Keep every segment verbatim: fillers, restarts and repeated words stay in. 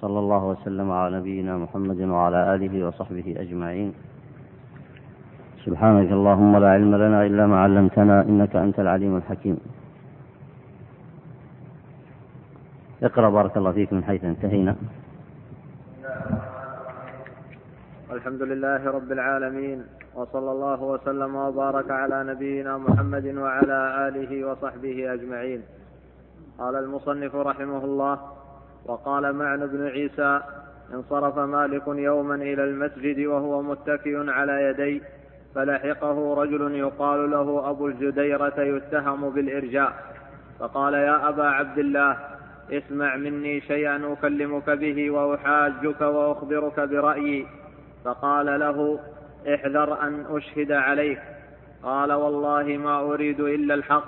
صلى الله وسلم على نبينا محمد وعلى آله وصحبه أجمعين. سبحانك اللهم لا علم لنا إلا ما علمتنا إنك أنت العليم الحكيم. اقرأ بارك الله فيك من حيث انتهينا. الحمد لله رب العالمين، وصلى الله وسلم وبارك على نبينا محمد وعلى آله وصحبه أجمعين. قال المصنف رحمه الله: وقال معن بن عيسى: انصرف مالك يوما إلى المسجد وهو متكئ على يديه، فلحقه رجل يقال له أبو الجديرة يتهم بالإرجاء، فقال: يا أبا عبد الله، اسمع مني شيئا أكلمك به وأحاجك وأخبرك برأيي. فقال له: احذر أن أشهد عليك. قال: والله ما أريد إلا الحق،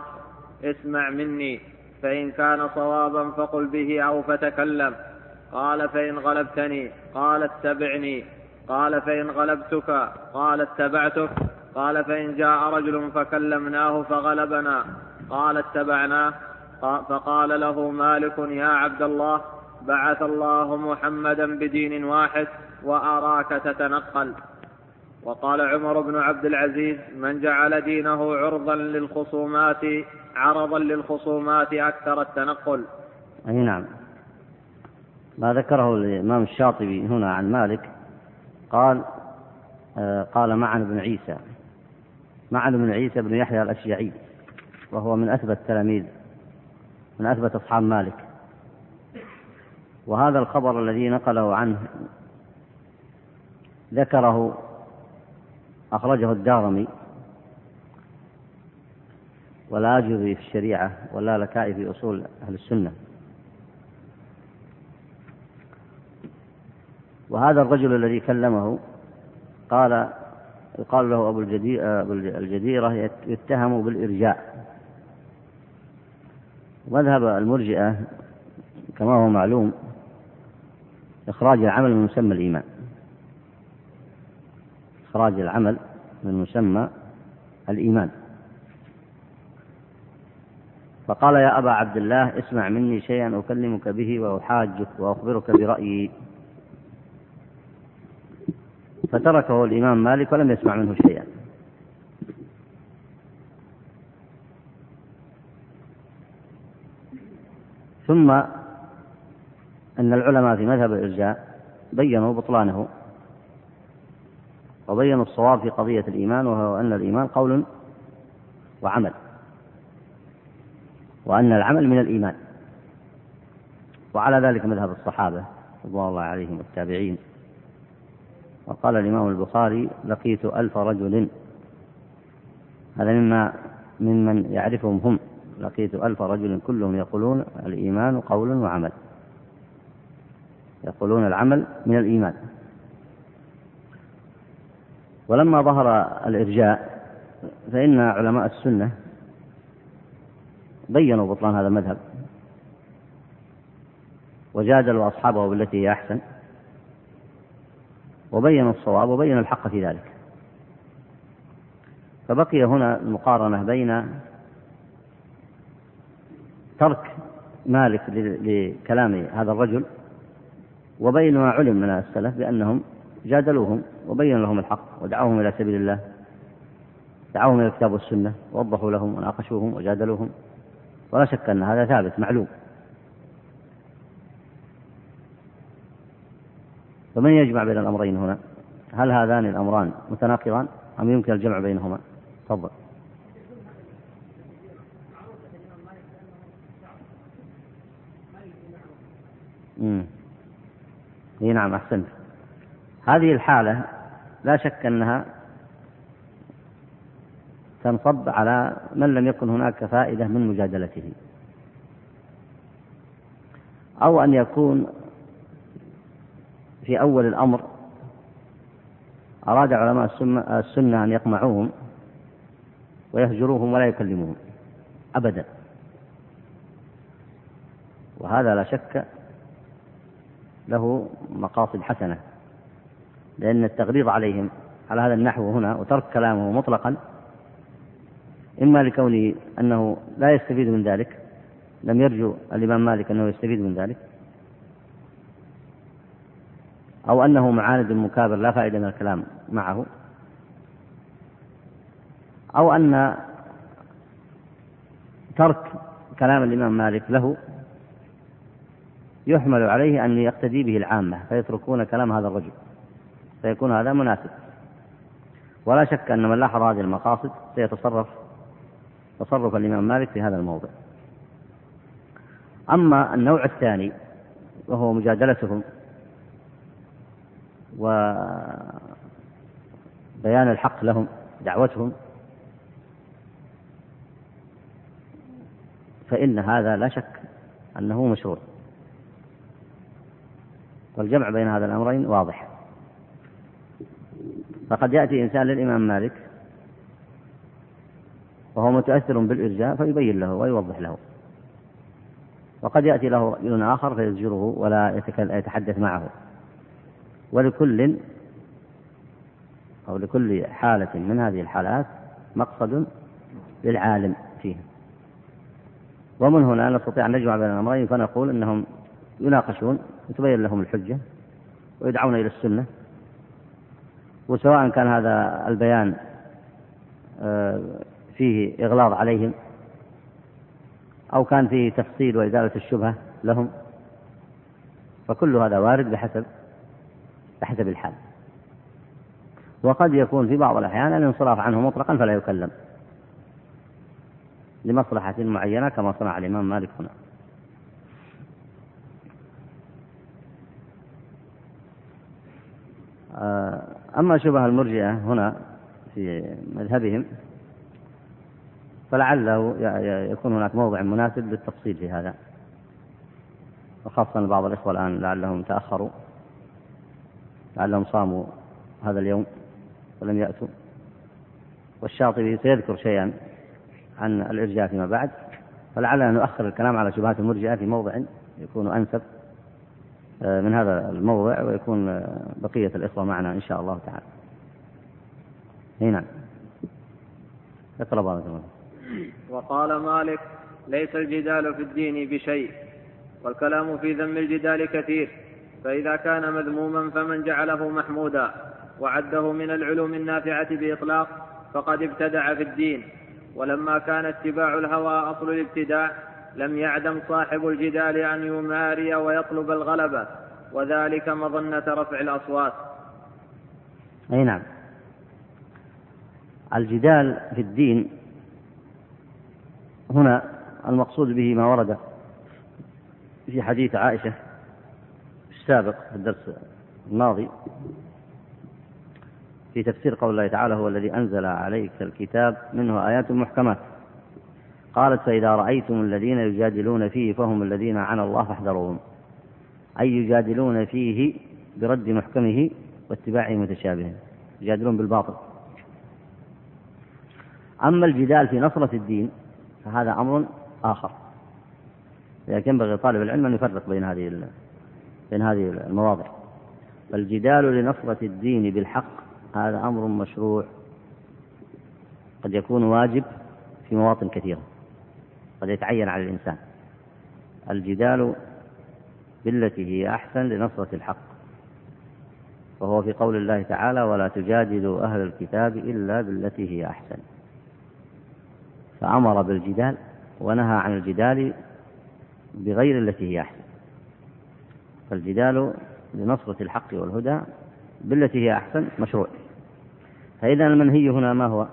اسمع مني، فإن كان صوابا فقل به أو فتكلم. قال: فإن غلبتني؟ قال: اتبعني. قال: فإن غلبتك؟ قال: اتبعتك. قال: فإن جاء رجل فكلمناه فغلبنا؟ قال: اتبعناه. فقال له مالك: يا عبد الله، بعث الله محمدا بدين واحد وأراك تتنقل. وقال عمر بن عبد العزيز: من جعل دينه عرضا للخصومات عرضا للخصومات أكثر التنقل. أي نعم. ما ذكره الإمام الشاطبي هنا عن مالك قال: قال معن بن عيسى. معن بن عيسى بن يحيى الأشجعي، وهو من أثبت تلاميذ من أثبت أصحاب مالك. وهذا الخبر الذي نقله عنه ذكره أخرجه الدارمي والآجري في الشريعة واللالكائي في أصول أهل السنة. وهذا الرجل الذي كلمه قال يقال له أبو الجديرة يتهم بالإرجاء. مذهب المرجئة كما هو معلوم إخراج العمل من مسمى الإيمان، إخراج العمل من مسمى الإيمان. فقال: يا أبا عبد الله، اسمع مني شيئا أكلمك به وأحاجك وأخبرك برأيي. فتركه الإمام مالك ولم يسمع منه شيئا. ثم أن العلماء في مذهب الإرجاء بيّنوا بطلانه وبيّنوا الصواب في قضية الإيمان، وهو أن الإيمان قول وعمل، وأن العمل من الإيمان. وعلى ذلك مذهب الصحابة رضوان الله عليهم والتابعين. وقال الإمام البخاري: لقيت ألف رجل. هذا مما ممن يعرفهم هم. لقيت ألف رجل كلهم يقولون الإيمان قول وعمل، يقولون العمل من الإيمان. ولما ظهر الإرجاء فإن علماء السنة بيّنوا بطلان هذا المذهب وجادلوا أصحابه بالتي هي أحسن، وبيّنوا الصواب وبيّنوا الحق في ذلك. فبقي هنا المقارنة بين ترك مالك لكلام هذا الرجل وبين ما علم من السلف بأنهم جادلوهم وبيّنوا لهم الحق ودعوهم إلى سبيل الله، دعوهم إلى الكتاب والسنة، ووضحوا لهم وناقشوهم وجادلوهم. ولا شك أن هذا ثابت معلوم. فمن يجمع بين الأمرين هنا؟ هل هذان الأمران متناقضان أم يمكن الجمع بينهما؟ تفضل. امم اي نعم، احسنت. هذه الحالة لا شك أنها تنصب على من لم يكن هناك فائدة من مجادلته، أو أن يكون في أول الأمر أراد علماء السنة أن يقمعوهم ويهجروهم ولا يكلموهم أبدا، وهذا لا شك له مقاصد حسنة، لأن التغليظ عليهم على هذا النحو هنا وترك كلامه مطلقا إما لكونه أنه لا يستفيد من ذلك، لم يرجو الإمام مالك أنه يستفيد من ذلك، أو أنه معاند مكابر لا فائدة من الكلام معه، أو أن ترك كلام الإمام مالك له يحمل عليه أن يقتدي به العامة فيتركون كلام هذا الرجل، فيكون هذا مناسب. ولا شك أن من لاحظ هذه المقاصد سيتصرف تصرف الإمام مالك في هذا الموضع. أما النوع الثاني وهو مجادلتهم وبيان الحق لهم، دعوتهم، فإن هذا لا شك أنه مشروع، والجمع بين هذا الأمرين واضح. فقد يأتي إنسان للإمام مالك وهو متأثر بالإرجاء فيبين له ويوضح له، وقد يأتي له رجل آخر فيزجره ولا يتحدث معه، ولكل أو لكل حالة من هذه الحالات مقصد للعالم فيه. ومن هنا نستطيع أن نجمع بين الأمرين فنقول أنهم يناقشون وتبين لهم الحجة ويدعون إلى السنة، وسواء كان هذا البيان فيه إغلاظ عليهم أو كان فيه تفصيل وإزالة الشبهة لهم، فكل هذا وارد بحسب بحسب الحال. وقد يكون في بعض الأحيان الانصراف عنه مطلقا فلا يكلم لمصلحة معينة كما صنع الإمام مالك هنا. أما شبه المرجئة هنا في مذهبهم فلعله يكون هناك موضع مناسب للتفصيل في هذا، وخاصة بعض الإخوة الآن لعلهم تأخروا، لعلهم صاموا هذا اليوم ولم يأتوا، والشاطبي سيذكر شيئا عن الإرجاء فيما بعد، فلعلنا نؤخر الكلام على شبهات المرجئة في موضع يكون أنسب من هذا الموضع، ويكون بقية الإخوة معنا إن شاء الله تعالى. هنا اقرأ بعض. وقال مالك: ليس الجدال في الدين بشيء، والكلام في ذم الجدال كثير، فإذا كان مذموما فمن جعله محمودا وعده من العلوم النافعة بإطلاق فقد ابتدع في الدين. ولما كان اتباع الهوى أصل الابتداع لم يعدم صاحب الجدال أن يماري ويطلب الغلبة، وذلك مظنة رفع الأصوات. أي نعم، الجدال في الدين هنا المقصود به ما ورد في حديث عائشة السابق في الدرس الماضي في تفسير قول الله تعالى: هو الذي أنزل عليك الكتاب منه آيات محكمات. قالت: فإذا رأيتم الذين يجادلون فيه فهم الذين عنى الله فاحذروهم، أي يجادلون فيه برد محكمه واتباعه متشابهه، يجادلون بالباطل. أما الجدال في نصرة الدين فهذا أمر آخر، لكن ينبغي طالب العلم أن يفرق بين هذه بين هذه المواضع. فالجدال لنصرة الدين بالحق هذا أمر مشروع، قد يكون واجب في مواطن كثيرة، قد يتعين على الإنسان الجدال بالتي هي أحسن لنصرة الحق، وهو في قول الله تعالى: ولا تجادلوا أهل الكتاب إلا بالتي هي أحسن. فأمر بالجدال ونهى عن الجدال بغير التي هي أحسن، فالجدال لنصرة الحق والهدى بالتي هي أحسن مشروع. فإذا المنهي هنا ما هو؟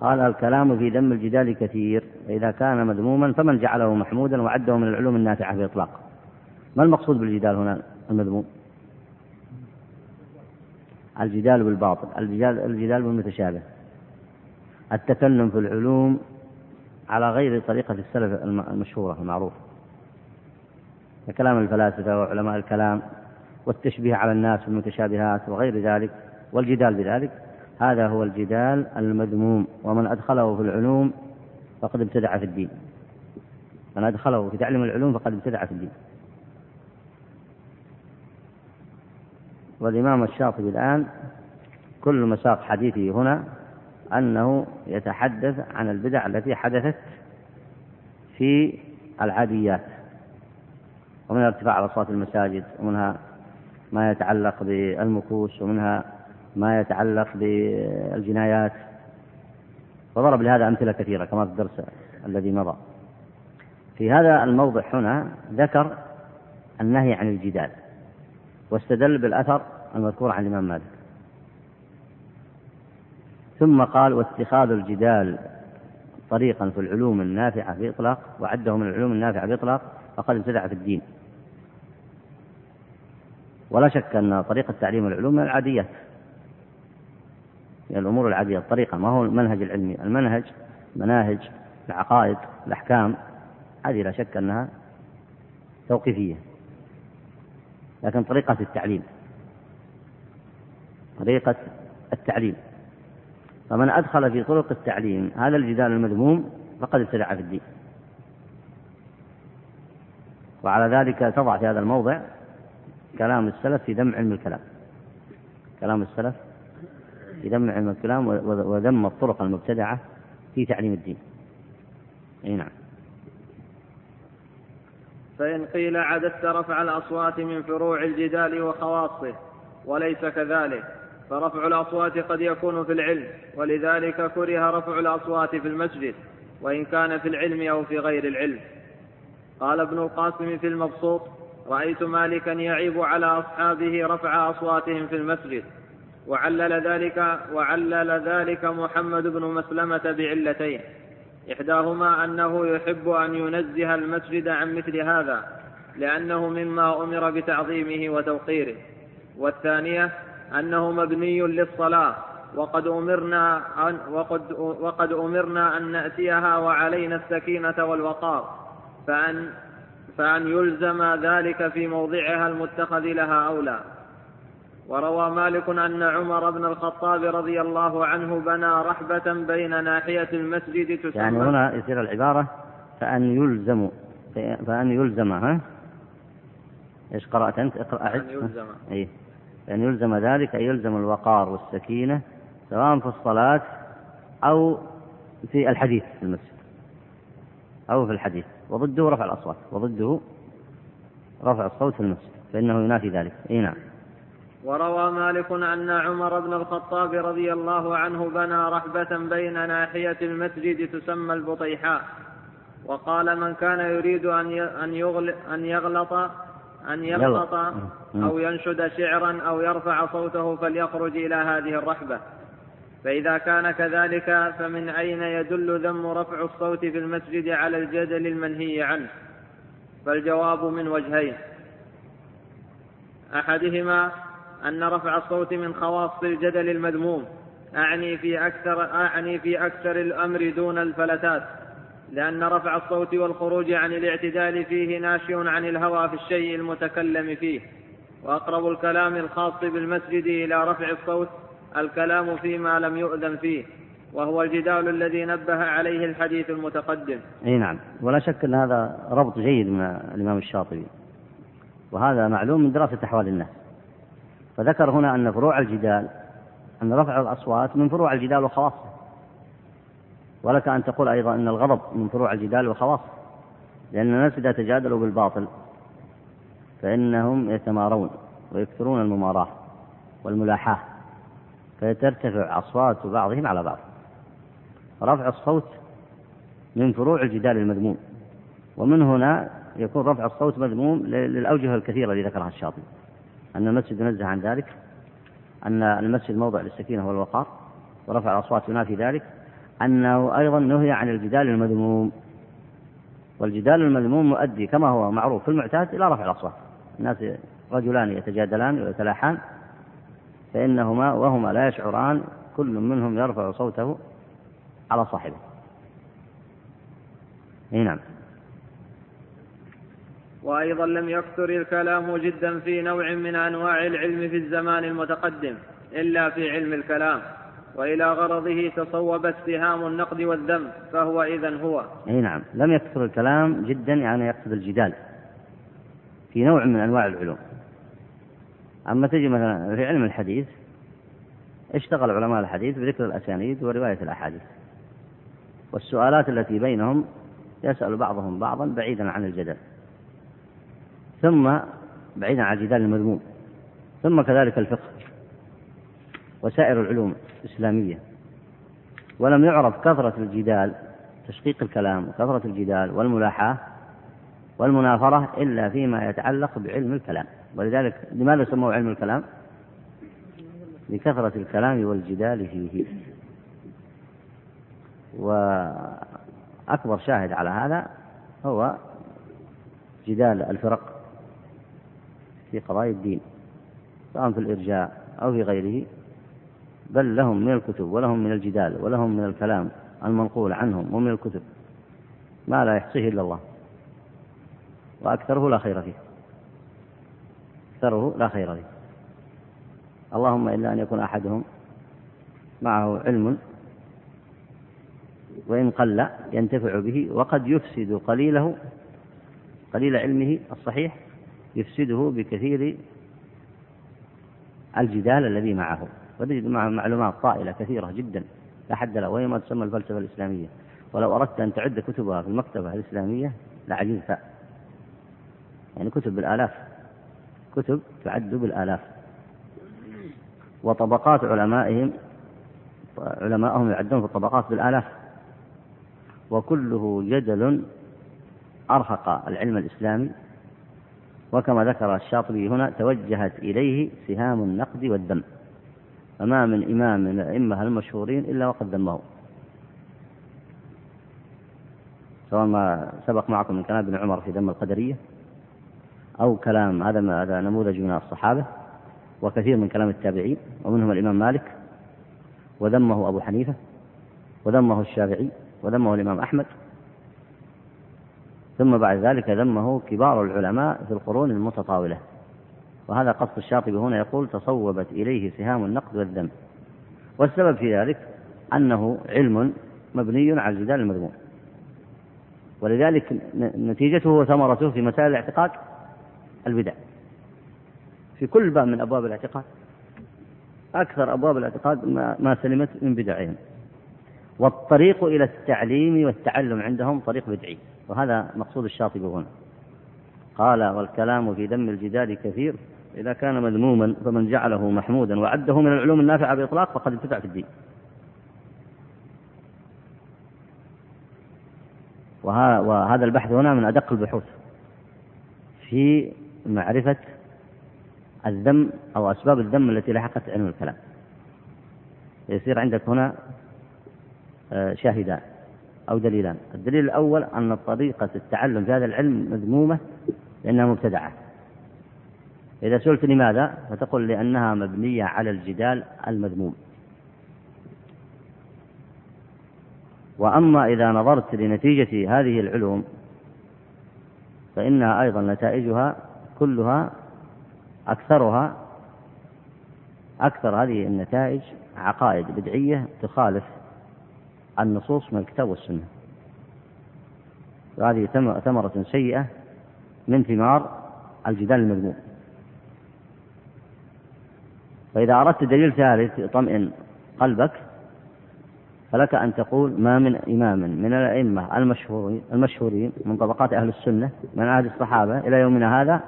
قال: الكلام في ذم الجدال كثير، فإذا كان مذموما فمن جعله محمودا وعده من العلوم النافعة بإطلاق. ما المقصود بالجدال هنا المذموم؟ الجدال بالباطل، الجدال, الجدال بالمتشابه، التكلم في العلوم على غير طريقة السلف المشهورة المعروفة، كلام الفلاسفة وعلماء الكلام والتشبيه على الناس والمتشابهات وغير ذلك والجدال بذلك، هذا هو الجدال المذموم. ومن أدخله في العلوم فقد ابتدع في الدين، من أدخله في تعليم العلوم فقد ابتدع في الدين. والإمام الشاطبي الآن كل مساق حديثه هنا أنه يتحدث عن البدع التي حدثت في العاديات، ومنها ارتفاع أصوات المساجد، ومنها ما يتعلق بالمكوس ومنها ما يتعلق بالجنايات، وضرب لهذا أمثلة كثيرة كما في الدرس الذي مضى. في هذا الموضع هنا ذكر النهي عن الجدال، واستدل بالأثر المذكور عن الإمام مالك، ثم قال واتخاذ الجدال طريقا في العلوم النافعة بإطلاق، وعده من العلوم النافعة بإطلاق فقد ابتدع في الدين. ولا شك أن طريقة تعليم العلوم من العاديات، يعني الأمور العادية الطريقة، ما هو المنهج العلمي. المنهج مناهج العقائد الأحكام هذه لا شك أنها توقيفية، لكن طريقة التعليم طريقة التعليم فمن أدخل في طرق التعليم هذا الجدال المذموم فقد ابتدع في الدين. وعلى ذلك تضع في هذا الموضع كلام السلف في ذم علم الكلام، كلام السلف في ذم علم الكلام وذم الطرق المبتدعة في تعليم الدين. أي نعم. فإن قيل عددت رفع الأصوات من فروع الجدال وخواصه، وليس كذلك، فرفع الأصوات قد يكون في العلم، ولذلك كره رفع الأصوات في المسجد وإن كان في العلم أو في غير العلم. قال ابن القاسم في المبسوط: رأيت مالكا يعيب على أصحابه رفع أصواتهم في المسجد. وعلل ذلك, وعلل ذلك محمد بن مسلمة بعلتين: إحداهما أنه يحب أن ينزه المسجد عن مثل هذا لأنه مما أمر بتعظيمه وتوقيره، والثانية أنه مبني للصلاة وقد أمرنا أن, وقد وقد أمرنا أن نأتيها وعلينا السكينة والوقار، فأن, فأن يلزم ذلك في موضعها المتخذ لها أولى. وروى مالك أن عمر بن الخطاب رضي الله عنه بنى رحبة بين ناحية المسجد تسمى، يعني هنا يصير العبارة فأن يلزم، فأن يلزم ها إيش قرأت أنت؟ اقرأ أعد. فأن يلزم أي فأن يلزم ذلك أي يلزم الوقار والسكينة سواء في الصلاة أو في الحديث في المسجد أو في الحديث. وضده رفع الأصوات، وضده رفع الصوت في المسجد فإنه ينافي ذلك. أي نعم. وروى مالك أن عمر بن الخطاب رضي الله عنه بنى رحبة بين ناحية المسجد تسمى البطيحاء، وقال من كان يريد أن يغلط, أن يغلط, أن يغلط أو ينشد شعرا أو يرفع صوته فليخرج إلى هذه الرحبة. فإذا كان كذلك فمن أين يدل ذم رفع الصوت في المسجد على الجدل المنهي عنه؟ فالجواب من وجهين: أحدهما أن رفع الصوت من خواص الجدل المذموم، أعني في أكثر, أعني في أكثر الأمر دون الفلتات، لأن رفع الصوت والخروج عن الاعتدال فيه ناشئ عن الهوى في الشيء المتكلم فيه، وأقرب الكلام الخاص بالمسجد إلى رفع الصوت الكلام فيما لم يؤذن فيه، وهو الجدال الذي نبه عليه الحديث المتقدم. أي نعم. ولا شك أن هذا ربط جيد مع الإمام الشاطبي، وهذا معلوم من دراسة أحوال الناس. فذكر هنا أن فروع الجدال، أن رفع الأصوات من فروع الجدال وخواصه، ولك أن تقول أيضا أن الغضب من فروع الجدال وخواصه، لأن الناس إذا تجادلوا بالباطل فإنهم يتمارون ويكثرون المماراة والملاحاة، فترتفع أصوات بعضهم على بعض. رفع الصوت من فروع الجدال المذموم، ومن هنا يكون رفع الصوت مذموم للأوجه الكثيرة التي ذكرها الشاطبي: أن المسجد ينزه عن ذلك، أن المسجد موضع للسكينة والوقار، ورفع الأصوات ينافي ذلك، أنه أيضا نهي عن الجدال المذموم، والجدال المذموم مؤدي كما هو معروف في المعتاد إلى رفع الأصوات. الناس رجلان يتجادلان ويتلاحان فإنهما وهما لا يشعران كل منهم يرفع صوته على صاحبه. نعم. وأيضا لم يكثر الكلام جدا في نوع من أنواع العلم في الزمان المتقدم إلا في علم الكلام، وإلى غرضه تصوب اتهام النقد والذم، فهو إذن هو. أي نعم. لم يكثر الكلام جدا يعني يقصد الجدال في نوع من أنواع العلوم. أما تجي مثلا في علم الحديث اشتغل علماء الحديث بذكر الأسانيد ورواية الأحاديث والسؤالات التي بينهم، يسأل بعضهم بعضا بعيدا عن الجدل، ثم بعيدا عن الجدال المذموم، ثم كذلك الفقه وسائر العلوم الإسلامية. ولم يعرف كثرة الجدال تشقيق الكلام وكثرة الجدال والملاحاة والمنافرة إلا فيما يتعلق بعلم الكلام. ولذلك لماذا سموه علم الكلام؟ لكثرة الكلام والجدال فيه. وأكبر شاهد على هذا هو جدال الفرق في قضايا الدين، سواء في الإرجاء أو في غيره، بل لهم من الكتب ولهم من الجدال ولهم من الكلام المنقول عنهم ومن الكتب ما لا يحصيه إلا الله، وأكثره لا خير فيه، أكثره لا خير فيه، اللهم إلا أن يكون أحدهم معه علم وإن قل ينتفع به، وقد يفسد قليله قليل علمه الصحيح يفسده بكثير الجدال الذي معه. وتجد معه معلومات طائلة كثيرة جدا لا حد لها، وهي ما تسمى الفلسفة الإسلامية، ولو أردت أن تعد كتبها في المكتبة الإسلامية لعجزت، يعني كتب بالآلاف، كتب تعد بالآلاف. وطبقات علمائهم علمائهم يعدون في الطبقات بالآلاف، وكله جدل أرهق العلم الإسلامي. وكما ذكر الشاطبي هنا توجهت إليه سهام النقد والذم، فما من إمام من الأئمة المشهورين إلا وقد ذمه، سواء ما سبق معكم من كلام ابن عمر في ذم القدرية، أو كلام هذا هذا نموذج من الصحابة، وكثير من كلام التابعين ومنهم الإمام مالك، وذمه أبو حنيفة، وذمه الشافعي، وذمه الإمام احمد، ثم بعد ذلك ذمه كبار العلماء في القرون المتطاولة. وهذا قصد الشاطبي هنا، يقول تصوبت إليه سهام النقد والذم. والسبب في ذلك أنه علم مبني على الجدال المذموم، ولذلك نتيجته وثمرته في مسائل الاعتقاد البدع في كل باب من أبواب الاعتقاد، أكثر أبواب الاعتقاد ما سلمت من بدعهم. والطريق إلى التعليم والتعلم عندهم طريق بدعي، وهذا مقصود الشاطبي هنا. قال والكلام في ذم الجدال كثير إذا كان مذموما، فمن جعله محمودا وعده من العلوم النافعة بإطلاق فقد ابتدع في الدين. وهذا البحث هنا من أدق البحوث في معرفة الذم أو أسباب الذم التي لحقت علم الكلام. يصير عندك هنا شاهدان أو دليلان. الدليل الأول أن طريقة التعلم في هذا العلم مذمومة لأنها مبتدعة. إذا سئلت لماذا فتقول لأنها مبنية على الجدال المذموم. وأما إذا نظرت لنتيجة هذه العلوم فإنها أيضا نتائجها كلها أكثرها أكثر هذه النتائج عقائد بدعية تخالف النصوص من الكتاب والسنة، وهذه ثمرة سيئة من ثمار الجدال المذموم. فإذا أردت دليل ثالث يطمئن قلبك فلك أن تقول ما من إمام من الأئمة المشهورين المشهورين من طبقات أهل السنة من عهد الصحابة إلى يومنا هذا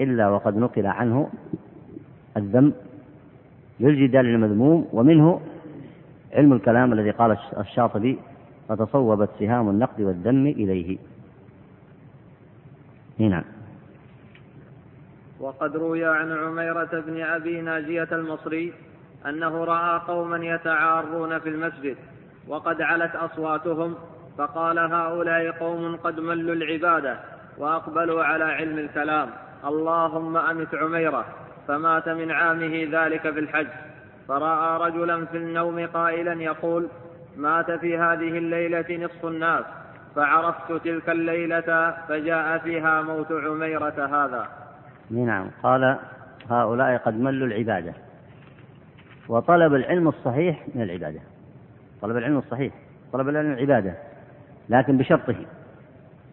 إلا وقد نقل عنه الذم للجدال المذموم، ومنه علم الكلام الذي قال الشاطبي فتصوبت سهام النقد والذم إليه. هنا وقد روي عن عميرة بن أبي ناجية المصري أنه رأى قوما يتعارون في المسجد وقد علت أصواتهم، فقال هؤلاء قوم قد ملوا العبادة وأقبلوا على علم الكلام، اللهم أمت عميرة. فمات من عامه ذلك في الحج، فرأى رجلا في النوم قائلا يقول مات في هذه الليلة نصف الناس، فعرفت تلك الليلة فجاء فيها موت عميرة هذا. نعم، قال هؤلاء قد ملوا العبادة وطلب العلم الصحيح من العبادة، طلب العلم الصحيح طلب العلم العبادة، لكن بشرطه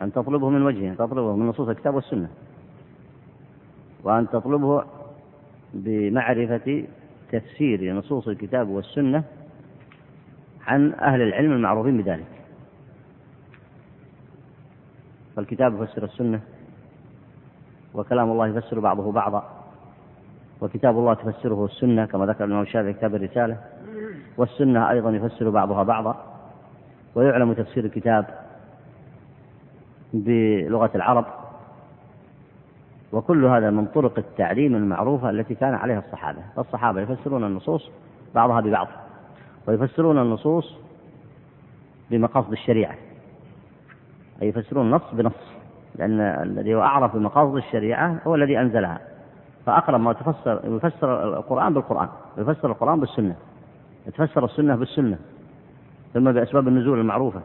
أن تطلبه من وجهه، تطلبه من نصوص الكتاب والسنة، وأن تطلبه بمعرفة تفسير نصوص الكتاب والسنة عن أهل العلم المعروفين بذلك. فالكتاب يفسر السنة، وكلام الله يفسر بعضه بعضا، وكتاب الله تفسره السنة كما ذكر الإمام الشافعي في كتاب الرسالة، والسنة أيضا يفسر بعضها بعضا، ويعلم تفسير الكتاب بلغة العرب، وكل هذا من طرق التعليم المعروفة التي كان عليها الصحابة. فالصحابة يفسرون النصوص بعضها ببعض، ويفسرون النصوص بمقاصد الشريعة، أي يفسرون نص بنص، لأن الذي هو أعرف بمقاصد الشريعة هو الذي أنزلها، فأقرب ما تفسر يفسر القرآن بالقرآن، ويفسر القرآن بالسنة، يتفسر السنة بالسنة، ثم بأسباب النزول المعروفة،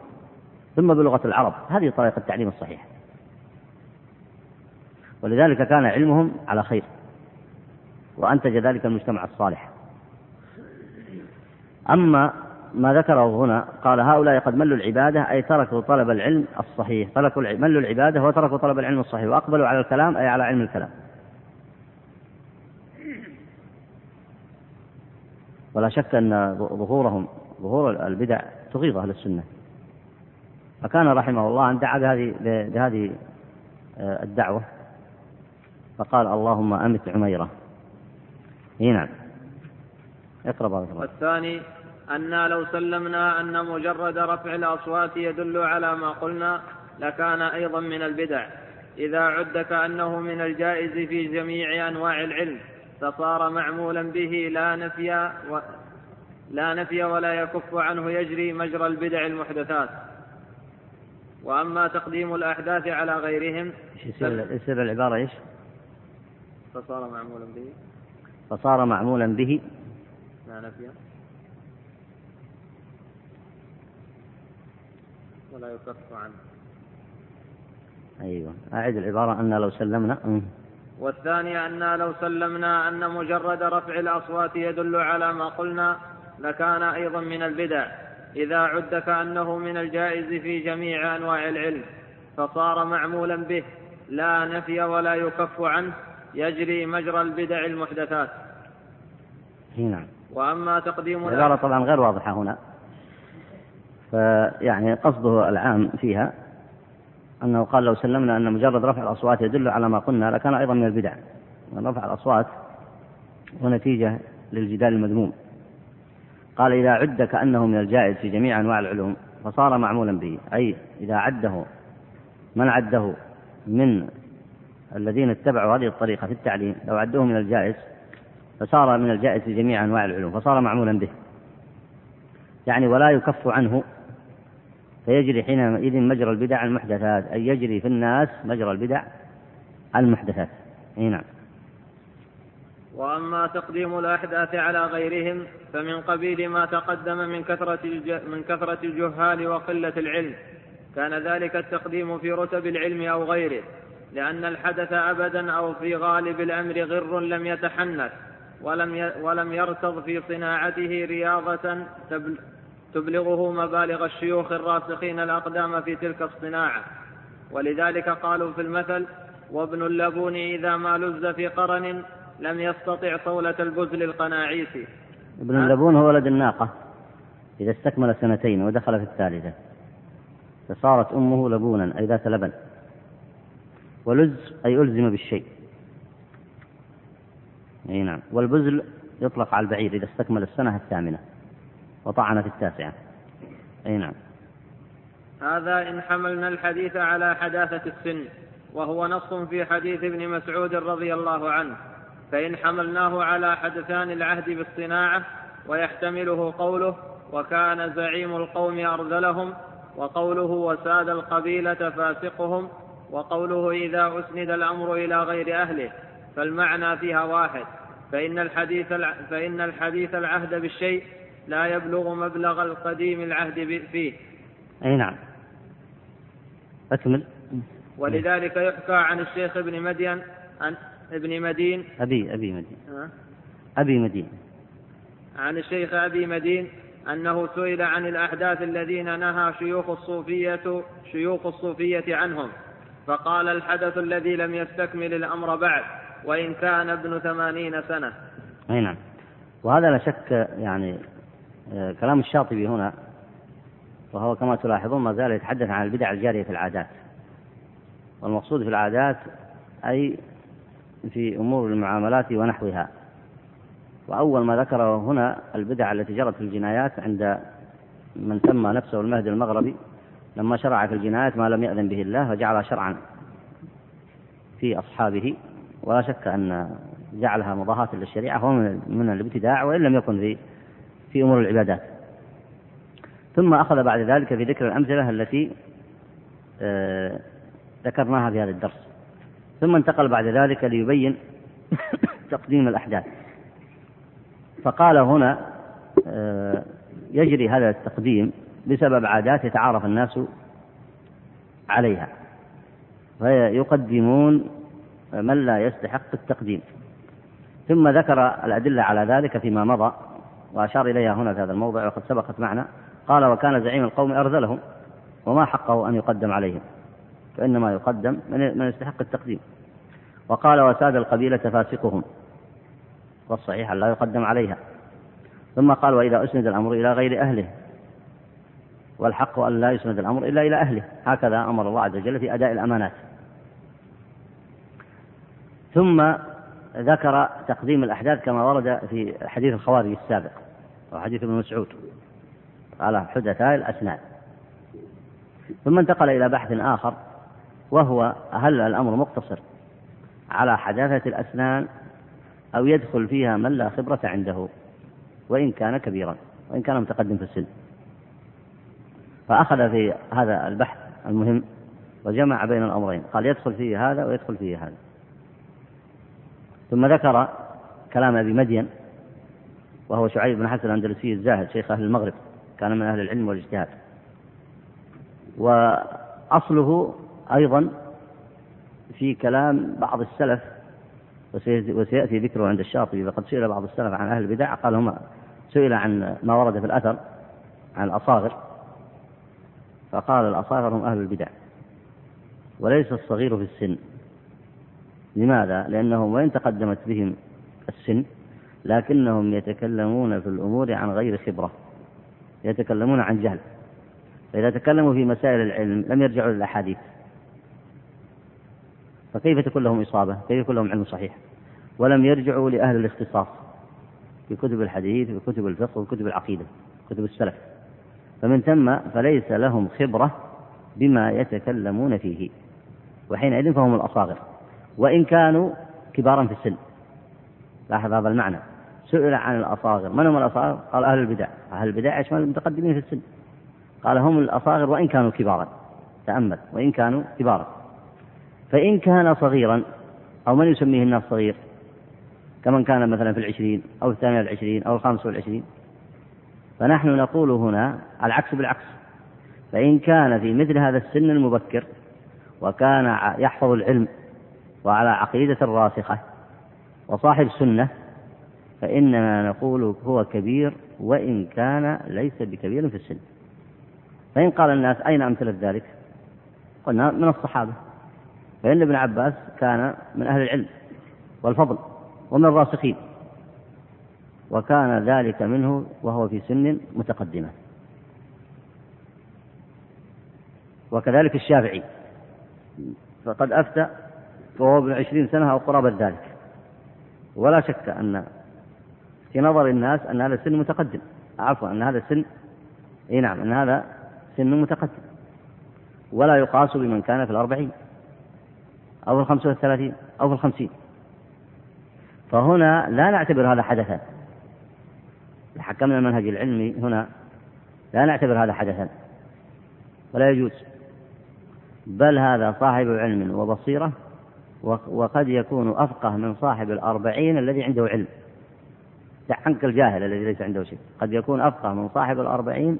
ثم بلغة العرب. هذه طريقة التعليم الصحيح، ولذلك كان علمهم على خير، وأنتج ذلك المجتمع الصالح. أما ما ذكره هنا قال هؤلاء قد ملوا العبادة، أي تركوا طلب العلم الصحيح، تركوا ملوا العبادة وتركوا طلب العلم الصحيح، وأقبلوا على الكلام أي على علم الكلام. ولا شك أن ظهورهم ظهور البدع تغيظ أهل السنة، فكان رحمه الله أن دعا بهذه, بهذه الدعوة، فقال اللهم أمت عميرة. هنا اقرأ بارك الله. والثاني أننا لو سلمنا أن مجرد رفع الأصوات يدل على ما قلنا لكان أيضا من البدع، إذا عد كأنه من الجائز في جميع أنواع العلم، فصار معمولا به لا نفي و... لا نفي ولا يكف عنه، يجري مجرى البدع المحدثات. وأما تقديم الأحداث على غيرهم يصير فل... العبارة إيش؟ فصار معمولا به فصار معمولا به لا نفي ولا يكف عنه. أيوة، أعد العبارة. أن لو سلمنا م. والثانية أننا لو سلمنا أن مجرد رفع الأصوات يدل على ما قلنا لكان أيضا من البدع، إذا عد كأنه من الجائز في جميع أنواع العلم، فصار معمولا به لا نفي ولا يكف عنه، يجري مجرى البدع المحدثات. نعم. وأما تقديم العبارة طبعا غير واضحة هنا، فيعني قصده العام فيها أنه قال لو سلمنا أن مجرد رفع الأصوات يدل على ما قلنا لكان أيضا من البدع. رفع الأصوات ونتيجة للجدال المذموم. قال إذا عد كأنه من الجائز في جميع أنواع العلوم فصار معمولا به، أي إذا عده من عده من الذين اتبعوا هذه الطريقة في التعليم، لو عدوه من الجائز فصار من الجائز في جميع أنواع العلوم، فصار معمولا به، يعني ولا يكف عنه، فيجري حينئذ مجرى البدع المحدثات، أي يجري في الناس مجرى البدع المحدثات. نعم. وأما تقديم الأحداث على غيرهم فمن قبيل ما تقدم من كثرة من كثرة الجهال وقلة العلم، كان ذلك التقديم في رتب العلم أو غيره، لأن الحدث أبدا أو في غالب الأمر غر لم يتحنث، ولم ولم يرتض في صناعته رياضة تبلغه مبالغ الشيوخ الراسخين الأقدام في تلك الصناعة. ولذلك قالوا في المثل وابن اللبون إذا ما لز في قرن لم يستطع صولة البذل القناعيسي. ابن اللبون هو ولد الناقة، إذا استكمل سنتين ودخل في الثالثة فصارت أمه لبونا، أي ذات لبن. ولز أي ألزم بالشيء. أي نعم. والبذل يطلق على البعير إذا استكمل السنة الثامنة وطعن في التاسعة. أي نعم. هذا إن حملنا الحديث على حداثة السن، وهو نص في حديث ابن مسعود رضي الله عنه، فإن حملناه على حدثان العهد بالصناعة، ويحتمله قوله وكان زعيم القوم أرذلهم، وقوله وساد القبيلة فاسقهم، وقوله إذا أسند الأمر إلى غير أهله، فالمعنى فيها واحد، فإن الحديث, فإن الحديث العهد بالشيء لا يبلغ مبلغ القديم العهد فيه. أي نعم. أكمل. ولذلك يحكى عن الشيخ ابن مدين أن ابن مدين أبي أبي مدين أه؟ أبي مدين عن الشيخ أبي مدين أنه سئل عن الأحداث الذين نهى شيوخ الصوفية شيوخ الصوفية عنهم، فقال الحدث الذي لم يستكمل الأمر بعد وإن كان ابن ثمانين سنة. أي نعم. وهذا لا شك يعني كلام الشاطبي هنا، وهو كما تلاحظون ما زال يتحدث عن البدع الجارية في العادات، والمقصود في العادات أي في أمور المعاملات ونحوها، وأول ما ذكره هنا البدع التي جرت في الجنايات عند من سمى نفسه المهدي المغربي لما شرع في الجنايات ما لم يأذن به الله وجعلها شرعا في أصحابه، ولا شك أن جعلها مضاهاة للشريعة هو من الابتداع وإن لم يكن في في أمور العبادات. ثم أخذ بعد ذلك في ذكر الأمثلة التي ذكرناها في هذا الدرس، ثم انتقل بعد ذلك ليبين تقديم الأحداث، فقال هنا يجري هذا التقديم بسبب عادات يتعارف الناس عليها فيقدمون من لا يستحق التقديم. ثم ذكر الأدلة على ذلك فيما مضى وأشار إليها هنا في هذا الموضع وقد سبقت معنا. قال وكان زعيم القوم أرذلهم وما حقه أن يقدم عليهم فإنما يقدم من يستحق التقديم. وقال وساد القبيلة فاسقهم والصحيح لا يقدم عليها. ثم قال وإذا أسند الأمر إلى غير أهله والحق أن لا يسند الأمر إلا إلى أهله، هكذا أمر الله عز وجل في أداء الأمانات. ثم ذكر تقديم الأحداث كما ورد في حديث الخوارج السابق وحديث ابن مسعود على حدثاء الأسنان. ثم انتقل إلى بحث آخر وهو هل الأمر مقتصر على حداثة الأسنان أو يدخل فيها من لا خبرة عنده وإن كان كبيرا وإن كان متقدم في السن. فأخذ في هذا البحث المهم وجمع بين الأمرين، قال يدخل فيه هذا ويدخل فيه هذا. ثم ذكر كلام أبي مدين وهو شعيب بن حسن الأندلسي الزاهد شيخ أهل المغرب، كان من أهل العلم والاجتهاد، وأصله أيضا في كلام بعض السلف وسيأتي ذكره عند الشاطبي. فقد سئل بعض السلف عن أهل البدع قال هما سئل عن ما ورد في الأثر عن الأصاغر فقال الأصاغر هم أهل البدع وليس الصغير في السن. لماذا؟ لأنهم وإن تقدمت بهم السن لكنهم يتكلمون في الأمور عن غير خبرة، يتكلمون عن جهل، فإذا تكلموا في مسائل العلم لم يرجعوا للأحاديث فكيف تكون لهم إصابة؟ كيف يكون لهم علم صحيح؟ ولم يرجعوا لأهل الاختصاص في كتب الحديث وكتب الفقه وكتب العقيدة كتب السلف، فمن ثم فليس لهم خبرة بما يتكلمون فيه، وحينئذ فهم الأصاغر وإن كانوا كبارا في السن. لاحظ هذا المعنى، سئل عن الأصاغر من هم الأصاغر؟ قال أهل البدع. أهل البدع يشمل المتقدمين في السن، قال هم الأصاغر وإن كانوا كبارا. تأمل، وإن كانوا كبارا، فإن كان صغيرا أو من يسميه الناس صغير كمن كان مثلا في العشرين أو الثانية والعشرين أو الخامس والعشرين، فنحن نقول هنا العكس بالعكس، فإن كان في مثل هذا السن المبكر وكان يحفظ العلم وعلى عقيدة راسخة وصاحب سنة فإننا نقول هو كبير وإن كان ليس بكبير في السن. فإن قال الناس أين أمثلة ذلك؟ قلنا من الصحابة، فإن ابن عباس كان من أهل العلم والفضل ومن الراسخين وكان ذلك منه وهو في سن متقدمة. وكذلك الشافعي فقد أفتى وهو ابن عشرين سنة أو قرابة ذلك، ولا شك أن في نظر الناس أن هذا السن متقدم، عفوا أن هذا السن إيه نعم أن هذا سن متقدم، ولا يقاس بمن كان في الأربعين أو الخمسة والثلاثين أو الخمسين. فهنا لا نعتبر هذا حدثا، حكمنا المنهج العلمي هنا لا نعتبر هذا حدثا ولا يجوز، بل هذا صاحب علم وبصيرة وقد يكون أفقه من صاحب الأربعين الذي عنده علم، دع عنك الجاهل الذي ليس عنده شيء، قد يكون أفقه من صاحب الأربعين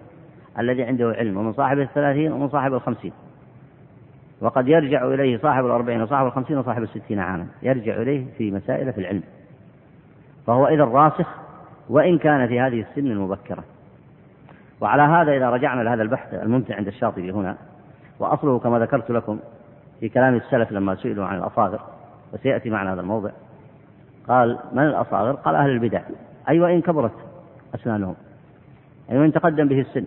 الذي عنده علم ومن صاحب الثلاثين ومن صاحب الخمسين، وقد يرجع إليه صاحب الأربعين وصاحب الخمسين وصاحب الستين عاما يرجع إليه في مسائل في العلم، فهو إذا راسخ وإن كان في هذه السن المبكرة. وعلى هذا إذا رجعنا لهذا البحث الممتع عند الشاطبي هنا وأصله كما ذكرت لكم في كلام السلف لما سئلوا عن الأصاغر وسيأتي معنا هذا الموضع، قال من الأصاغر؟ قال أهل البدع، أي وإن كبرت أسنانهم، أي وإن تقدم به السن،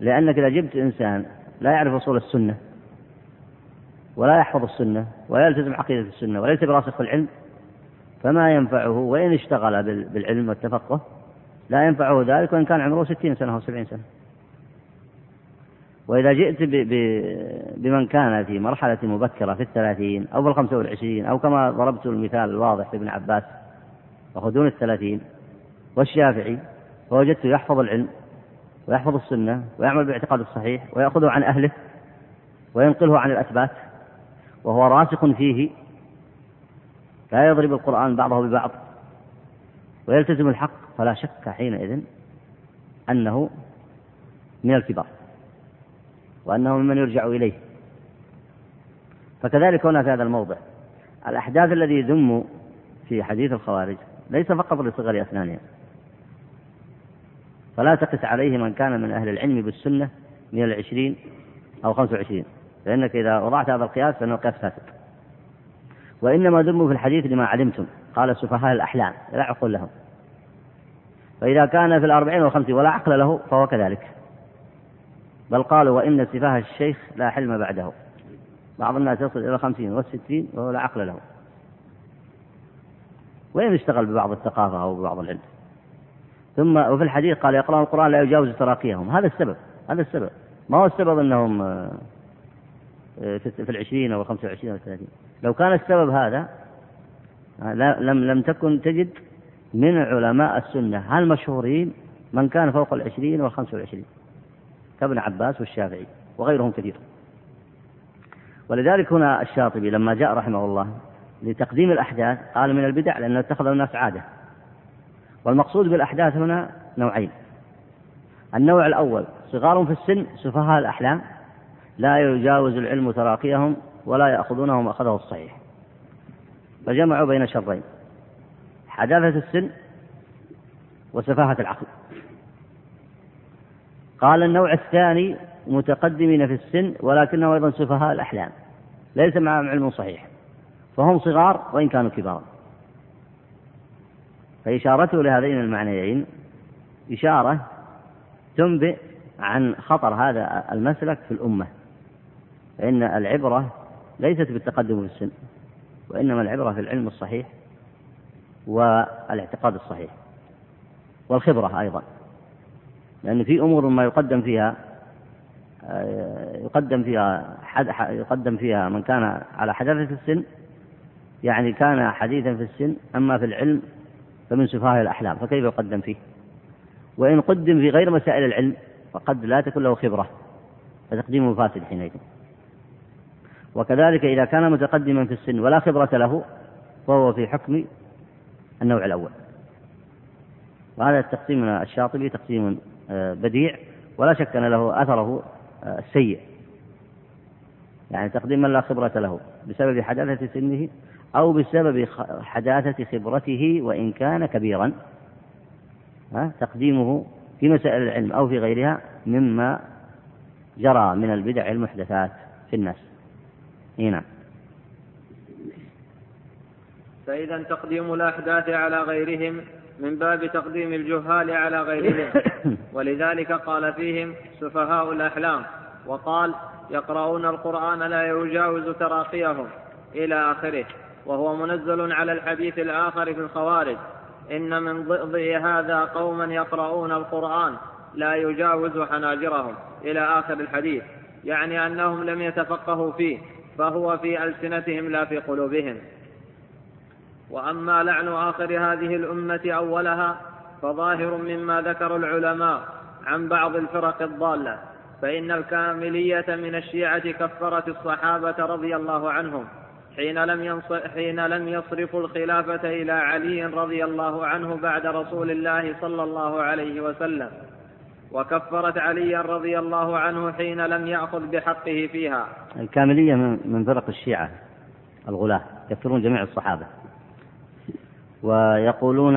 لأنك إذا جبت إنسان لا يعرف أصول السنة ولا يحفظ السنة ولا يلتزم عقيدة السنة وليس براسخ العلم فما ينفعه وإن اشتغل بالعلم والتفقه لا ينفعه ذلك وإن كان عمره ستين سنة أو سبعين سنة. وإذا جئت ب ب بمن كان في مرحلة مبكرة في الثلاثين أو بالخمسة والعشرين أو كما ضربت المثال الواضح لابن عباس وخذون الثلاثين والشافعي، فوجدته يحفظ العلم ويحفظ السنة ويعمل بالاعتقاد الصحيح ويأخذه عن أهله وينقله عن الأثبات وهو راسخ فيه، لا يضرب القرآن بعضه ببعض ويلتزم الحق، فلا شك حينئذ أنه من الكبار وأنه ممن يرجع إليه. فكذلك هنا في هذا الموضع الأحداث الذي يذم في حديث الخوارج ليس فقط لصغر أسنانهم، فلا تقس عليه من كان من أهل العلم بالسنة من العشرين أو خمسة وعشرين، لأنك إذا وضعت هذا القياس فإنه قياس فاسد. وإنما ذموا في الحديث لما علمتم قال سفهاء الأحلام لا عقل لهم، فإذا كان في الأربعين والخمسين ولا عقل له فهو كذلك، بل قالوا وإن سفاه الشيخ لا حلم بعده. بعض الناس يصل إلى الخمسين والستين وهو لا عقل له، وإن اشتغل ببعض الثقافة أو ببعض العلم. ثم وفي الحديث قال يقرأون القرآن لا يجاوز تراقيهم، هذا السبب، هذا السبب، ما هو السبب أنهم في العشرين أو الخمسة وعشرين أو الثلاثين. لو كان السبب هذا لم لم تكن تجد من علماء السنة المشهورين من كان فوق العشرين والخمسة والعشرين كابن عباس والشافعي وغيرهم كثير. ولذلك هنا الشاطبي لما جاء رحمه الله لتقديم الأحداث قال من البدع، لأنه اتخذ الناس عادة. والمقصود بالأحداث هنا نوعين: النوع الأول صغار في السن سفهاء الأحلام لا يجاوز العلم تراقيهم ولا يأخذونهم أخذه الصحيح، فجمعوا بين شرين: حداثة السن وسفاهة العقل. قال النوع الثاني متقدمين في السن ولكنهم أيضا سفهاء الأحلام ليس معهم علم صحيح، فهم صغار وإن كانوا كبارا. فإشارته لهذين المعنيين إشارة تنبئ عن خطر هذا المسلك في الأمة، فإن العبرة ليست بالتقدم في السن، وإنما العبرة في العلم الصحيح والاعتقاد الصحيح والخبرة أيضا، لأن في أمور ما يقدم فيها يقدم فيها حد يقدم فيها من كان على حداثة السن، يعني كان حديثا في السن، أما في العلم فمن سفهاء الأحلام فكيف يقدم فيه؟ وإن قدم في غير مسائل العلم فقد لا تكون له خبرة فتقديمه فاسد حينئذ. وكذلك إذا كان متقدما في السن ولا خبرة له فهو في حكم النوع الأول. وهذا التقسيم الشاطبي تقسيم بديع، ولا شك أن له أثره السيء، يعني تقديم من لا خبرة له بسبب حداثة سنه أو بسبب حداثة خبرته وإن كان كبيرا، تقديمه في مسائل العلم أو في غيرها مما جرى من البدع المحدثات في الناس. هنا فإذا تقديم الأحداث على غيرهم من باب تقديم الجهال على غيرهم، ولذلك قال فيهم سفهاء الأحلام، وقال يقرؤون القرآن لا يجاوز تراقيهم إلى آخره، وهو منزل على الحديث الآخر في الخوارج: إن من ضئضئ هذا قوما يقرؤون القرآن لا يجاوز حناجرهم إلى آخر الحديث، يعني أنهم لم يتفقهوا فيه، فهو في ألسنتهم لا في قلوبهم. وأما لعن آخر هذه الأمة أولها فظاهر مما ذكر العلماء عن بعض الفرق الضالة، فإن الكاملية من الشيعة كفرت الصحابة رضي الله عنهم حين لم يصرفوا الخلافة إلى علي رضي الله عنه بعد رسول الله صلى الله عليه وسلم، وكفرت علي رضي الله عنه حين لم يأخذ بحقه فيها. الكاملية من فرق الشيعة الغلاة، يكفرون جميع الصحابة ويقولون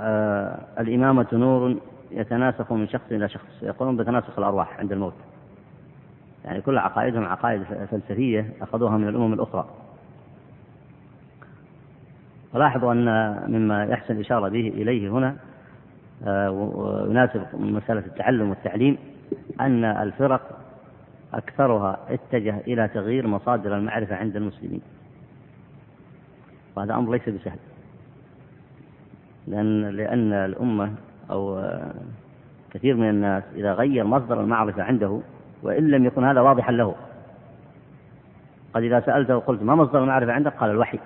آه الإمامة نور يتناسخ من شخص إلى شخص، يقولون بتناسخ الأرواح عند الموت، يعني كل عقائدهم عقائد فلسفية أخذوها من الأمم الأخرى. ولاحظوا أن مما يحسن الإشارة به إليه هنا آه ويناسب مسألة التعلم والتعليم أن الفرق أكثرها اتجه إلى تغيير مصادر المعرفة عند المسلمين، وهذا أمر ليس بسهل، لأن, لأن الأمة أو كثير من الناس إذا غير مصدر المعرفة عنده وإن لم يكن هذا واضحا له، قد إذا سألته وقلت ما مصدر المعرفة عندك قال الوحي،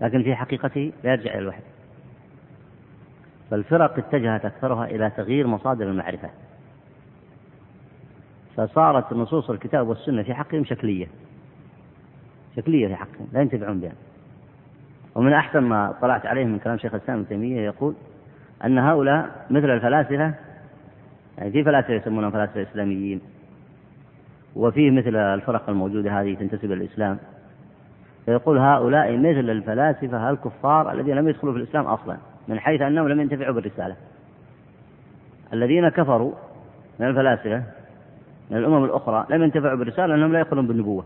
لكن في حقيقته لا يرجع إلى الوحي. فالفرق اتجهت أكثرها إلى تغيير مصادر المعرفة، فصارت نصوص الكتاب والسنة في حقهم شكلية شكلية في حقهم لا ينتفعون بها. ومن أحسن ما طلعت عليه من كلام شيخ الإسلام ابن تيمية يقول أن هؤلاء مثل الفلاسفة، يعني في فلاسفة يسمونهم فلاسفة إسلاميين، وفيه مثل الفرق الموجودة هذه تنتسب للإسلام، فيقول هؤلاء مثل الفلاسفة الكفار الذين لم يدخلوا في الإسلام أصلا من حيث أنهم لم ينتفعوا بالرسالة. الذين كفروا من الفلاسفة من الأمم الأخرى لم ينتفعوا بالرسالة لأنهم لا يقولون بالنبوة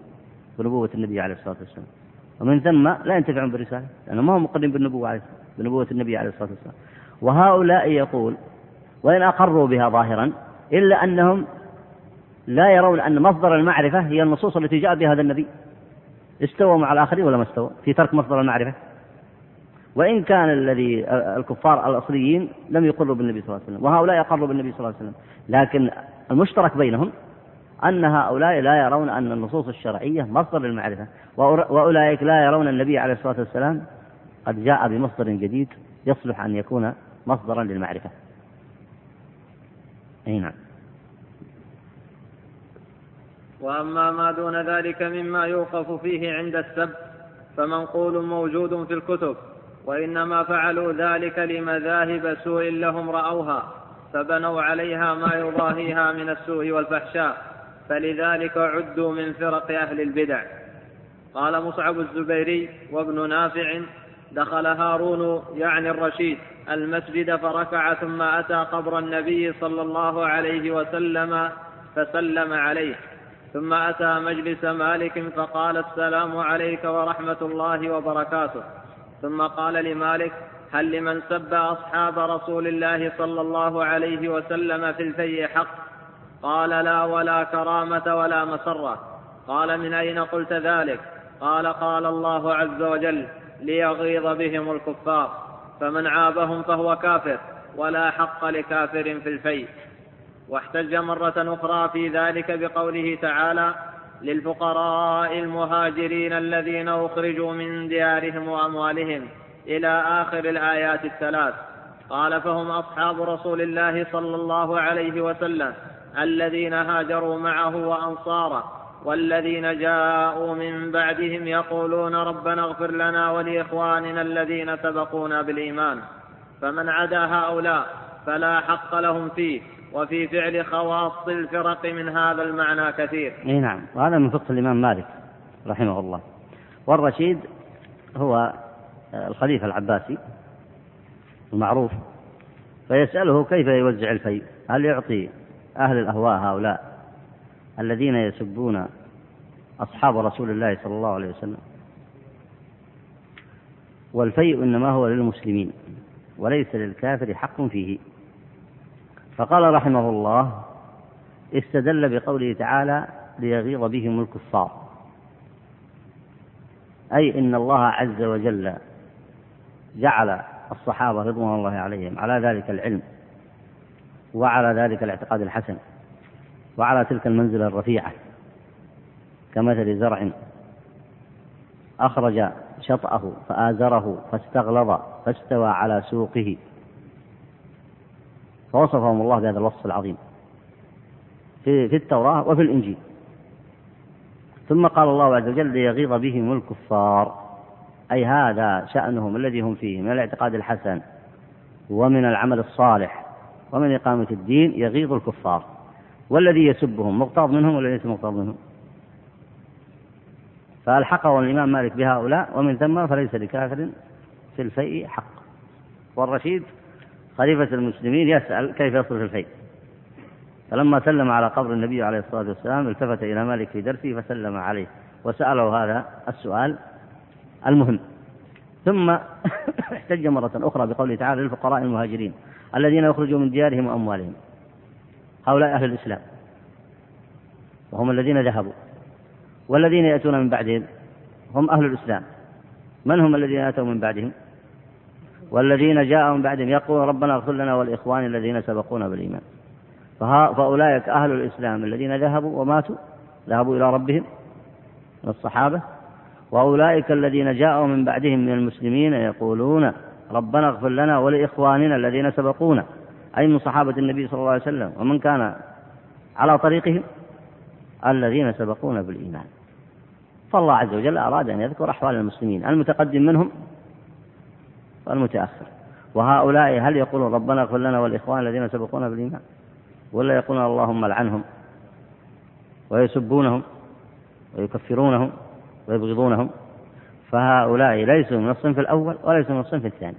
بنبوة النبي عليه الصلاة والسلام، ومن ثم لا ينتفعون بالرسالة لأنهم ما هم مقرين بالنبوة عليه بنبوة النبي عليه الصلاة والسلام. وهؤلاء يقول وإن أقروا بها ظاهرا إلا أنهم لا يرون أن مصدر المعرفة هي النصوص التي جاء بها هذا النبي. استوى مع الآخرين ولا ما استوى في ترك مصدر المعرفة، وإن كان الذي الكفار الأصليين لم يقروا بالنبي صلى الله عليه وسلم وهؤلاء يقروا بالنبي صلى الله عليه وسلم، لكن المشترك بينهم أن هؤلاء لا يرون أن النصوص الشرعية مصدر المعرفة، وأولئك لا يرون النبي عليه الصلاة والسلام قد جاء بمصدر جديد يصلح أن يكون مصدرا للمعرفة. أي نعم. وأما ما دون ذلك مما يوقف فيه عند السب فمنقول موجود في الكتب، وإنما فعلوا ذلك لمذاهب سوء لهم رأوها فبنوا عليها ما يضاهيها من السوء والفحشاء، فلذلك عدوا من فرق أهل البدع. قال مصعب الزبيري وابن نافع: دخل هارون يعني الرشيد المسجد فركع ثم أتى قبر النبي صلى الله عليه وسلم فسلم عليه، ثم أتى مجلس مالك فقال: السلام عليك ورحمة الله وبركاته. ثم قال لمالك: هل لمن سب أصحاب رسول الله صلى الله عليه وسلم في الفي حق؟ قال: لا ولا كرامة ولا مسرة. قال: من أين قلت ذلك؟ قال: قال الله عز وجل: ليغيظ بهم الكفار، فمن عابهم فهو كافر ولا حق لكافر في الفي. واحتج مرة أخرى في ذلك بقوله تعالى: للفقراء المهاجرين الذين أخرجوا من ديارهم وأموالهم إلى آخر الآيات الثلاث. قال: فهم أصحاب رسول الله صلى الله عليه وسلم الذين هاجروا معه وأنصاره، والذين جاءوا من بعدهم يقولون: ربنا اغفر لنا ولإخواننا الذين سبقونا بالإيمان، فمن عدا هؤلاء فلا حق لهم فيه. وفي فعل خواص الفرق من هذا المعنى كثير. إيه نعم، وهذا من فقه الإمام مالك رحمه الله. والرشيد هو الخليفة العباسي المعروف، فيسأله كيف يوزع الفيء، هل يعطي أهل الأهواء هؤلاء الذين يسبون أصحاب رسول الله صلى الله عليه وسلم؟ والفيء إنما هو للمسلمين وليس للكافر حق فيه. فقال رحمه الله: استدل بقوله تعالى: ليغيظ بهم الكفار، أي إن الله عز وجل جعل الصحابة رضوان الله عليهم على ذلك العلم وعلى ذلك الاعتقاد الحسن وعلى تلك المنزلة الرفيعة، كمثل زرع أخرج شطأه فآزره فاستغلظ فاستوى على سوقه. فوصفهم الله بهذا الوصف العظيم في, في التوراة وفي الإنجيل. ثم قال الله عز وجل: ليغيظ بهم الكفار، أي هذا شأنهم الذي هم فيه من الاعتقاد الحسن ومن العمل الصالح ومن إقامة الدين يغيظ الكفار. والذي يسبهم مغتاظ منهم ولا ليس مغتاظ منهم؟ فألحقه الإمام مالك بهؤلاء، ومن ثم فليس لكافر في الفيء حق. والرشيد خليفة المسلمين يسأل كيف يصرف الفيء، فلما سلم على قبر النبي عليه الصلاة والسلام التفت إلى مالك في درسه فسلم عليه وسأله هذا السؤال المهم. ثم احتج مرة أخرى بقوله تعالى: للفقراء المهاجرين الذين يخرجوا من ديارهم وأموالهم. هؤلاء أهل الإسلام وهم الذين ذهبوا، والذين يأتون من بعدهم هم أهل الإسلام. من هم الذين أتوا من بعدهم؟ والذين جاءهم بعدهم يقولون ربنا اغفر لنا والإخوان الذين سبقونا بالإيمان. فأولئك أهل الإسلام الذين ذهبوا وماتوا ذهبوا إلى ربهم من الصحابة، وأولئك الذين جاءوا من بعدهم من المسلمين يقولون ربنا اغفر لنا ولإخواننا الذين سبقونا، أي من صحابة النبي صلى الله عليه وسلم ومن كان على طريقهم الذين سبقونا بالإيمان. فالله عز وجل أراد أن يذكر أحوال المسلمين المتقدم منهم والمتأخر. وهؤلاء هل يقولون ربنا اغفر لنا والإخوان الذين سبقونا بالإيمان، ولا يقولون اللهم لعنهم ويسبونهم ويكفرونهم ويبغضونهم؟ فهؤلاء ليسوا من الصنف الأول وليسوا من الصنف الثاني.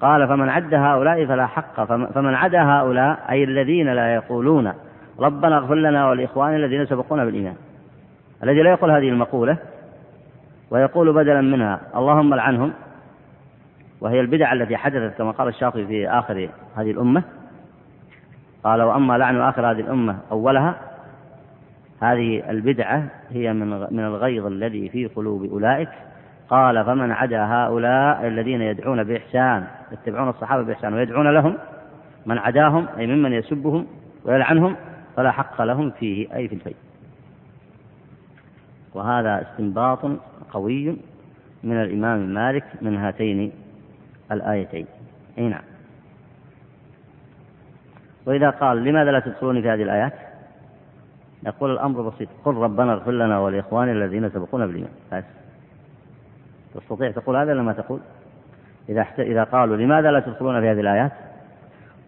قال فمن عد هؤلاء فلا حق، فمن عد هؤلاء أي الذين لا يقولون ربنا اغفر لنا والإخوان الذين سبقونا بالإيمان، الذي لا يقول هذه المقولة ويقول بدلا منها اللهم لعنهم، وهي البدع التي حدثت كما قال الشاطبي في آخر هذه الأمة. قال وأما لعن آخر هذه الأمة أولها، هذه البدعة هي من الغيظ الذي في قلوب أولئك. قال فمن عدا هؤلاء الذين يدعون بإحسان، يتبعون الصحابة بإحسان ويدعون لهم، من عداهم أي ممن يسبهم ويلعنهم فلا حق لهم فيه أي في الفيء. وهذا استنباط قوي من الإمام مالك من هاتين الآيتين. أي نعم. وإذا قال لماذا لا تدخلون في هذه الآيات، نقول الأمر بسيط، قل ربنا اغفر لنا والإخوان الذين سبقونا بالإيمان. تستطيع تقول هذا لما تقول إذا, احت... إذا قالوا لماذا لا تدخلون في هذه الآيات،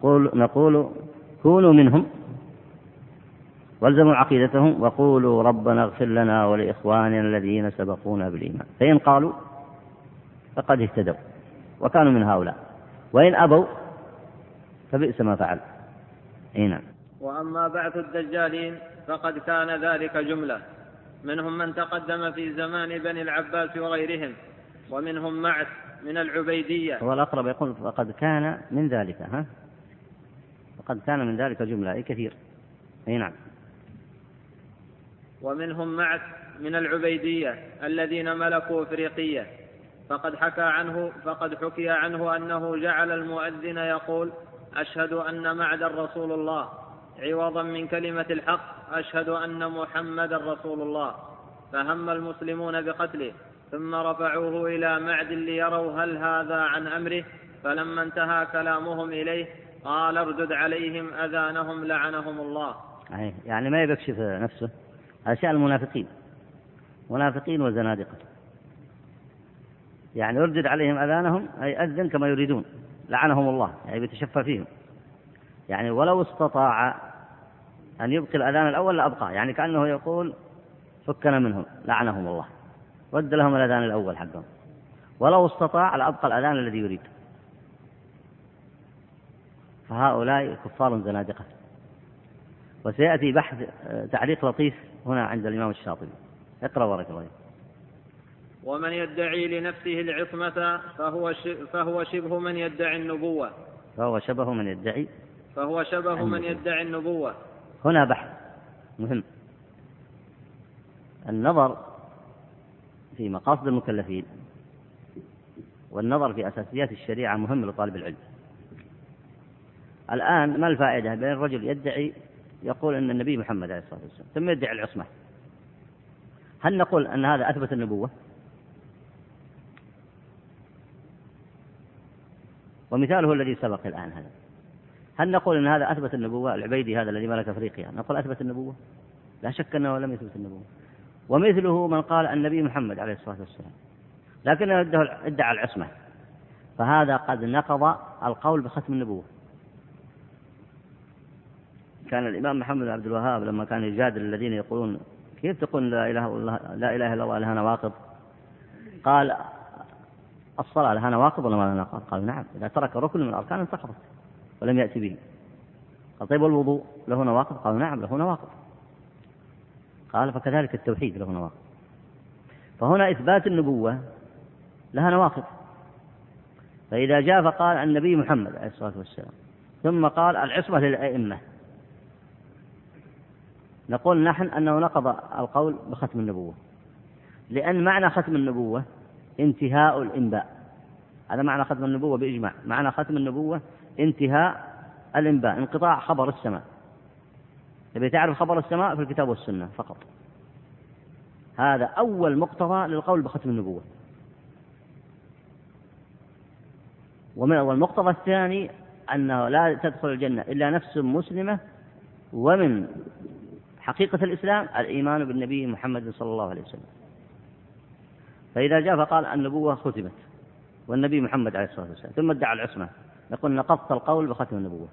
قول... نقول كونوا منهم والزموا عقيدتهم وقولوا ربنا اغفر لنا ولإخواننا الذين سبقونا بالإيمان، فإن قالوا فقد اهتدوا وكانوا من هؤلاء، وإن أبوا فبئس ما فعل. هنا وأما بعث الدجالين فقد كان ذلك جملة، منهم من تقدم في زمان بني العباس وغيرهم، ومنهم معد من العبيدية. والأقرب يقول فقد كان من ذلك، ها فقد كان من ذلك جملة أي كثير. أي نعم. ومنهم معد من العبيدية الذين ملكوا إفريقية، فقد حكى عنه فقد حكي عنه أنه جعل المؤذن يقول أشهد أن معدا رسول الله عوضا من كلمة الحق أشهد أن محمدا رسول الله، فهم المسلمون بقتله ثم رفعوه إلى معد ليروا هل هذا عن أمره، فلما انتهى كلامهم إليه قال اردد عليهم أذانهم لعنهم الله. يعني ما يكشف نفسه أشياء المنافقين، منافقين وزنادقة، يعني يردد عليهم أذانهم أي أذن كما يريدون، لعنهم الله يعني بيتشفى فيهم، يعني ولو استطاع أن يبقي الأذان الأول لأبقى، يعني كأنه يقول فكنا منهم لعنهم الله، رد لهم الأذان الأول حقهم، ولو استطاع لأبقى الأذان الذي يريد. فهؤلاء كفار زنادقة. وسيأتي بحث تعليق لطيف هنا عند الإمام الشاطبي. اقرأ ورك الله. ومن يدعي لنفسه العصمة فهو فهو شبه من يدعي النبوة. فهو شبه من يدعي. فهو شبه من يدعي النبوة. هنا بحث مهم. النظر في مقاصد المكلفين والنظر في أساسيات الشريعة مهم لطالب العلم. الآن ما الفائدة بين الرجل يدعي يقول أن النبي محمد عليه الصلاة والسلام ثم يدعي العصمة؟ هل نقول أن هذا أثبت النبوة؟ ومثاله الذي سبق الآن هذا، هل نقول أن هذا أثبت النبوة؟ العبيدي هذا الذي ملك أفريقيا نقول أثبت النبوة؟ لا شك أنه لم يثبت النبوة. ومثله من قال النبي محمد عليه الصلاة والسلام لكنه ادعى العصمة، فهذا قد نقض القول بختم النبوة. كان الإمام محمد عبد الوهاب لما كان يجادل الذين يقولون كيف تقول لا إله إلا لا إله إلا الله لها نواقض، قال الصلاة لها نواقض ولا ما لها نواقض؟ قال نعم، إذا ترك ركن من الأركان انتقضت ولم يأتي به. قال طيب والوضوء له نواقض؟ قال نعم له نواقض. قال فكذلك التوحيد له نواقض. فهنا إثبات النبوة لها نواقض، فإذا جاء فقال النبي محمد عليه الصلاة والسلام ثم قال العصمة للأئمة، نقول نحن أنه نقض القول بختم النبوة، لأن معنى ختم النبوة انتهاء الإنباء، هذا معنى ختم النبوة بإجماع. معنى ختم النبوة انتهاء الإنباء، انقطاع خبر السماء. تبي تعرف خبر السماء في الكتاب والسنة فقط. هذا أول مقتضى للقول بختم النبوة. والمقتضى الثاني أنه لا تدخل الجنة إلا نفس مسلمة، ومن حقيقة الإسلام الإيمان بالنبي محمد صلى الله عليه وسلم. فإذا جاء فقال النبوة ختمت والنبي محمد عليه الصلاة والسلام، ثم ادعى العصمة، نقول نقضت القول بختم النبوة،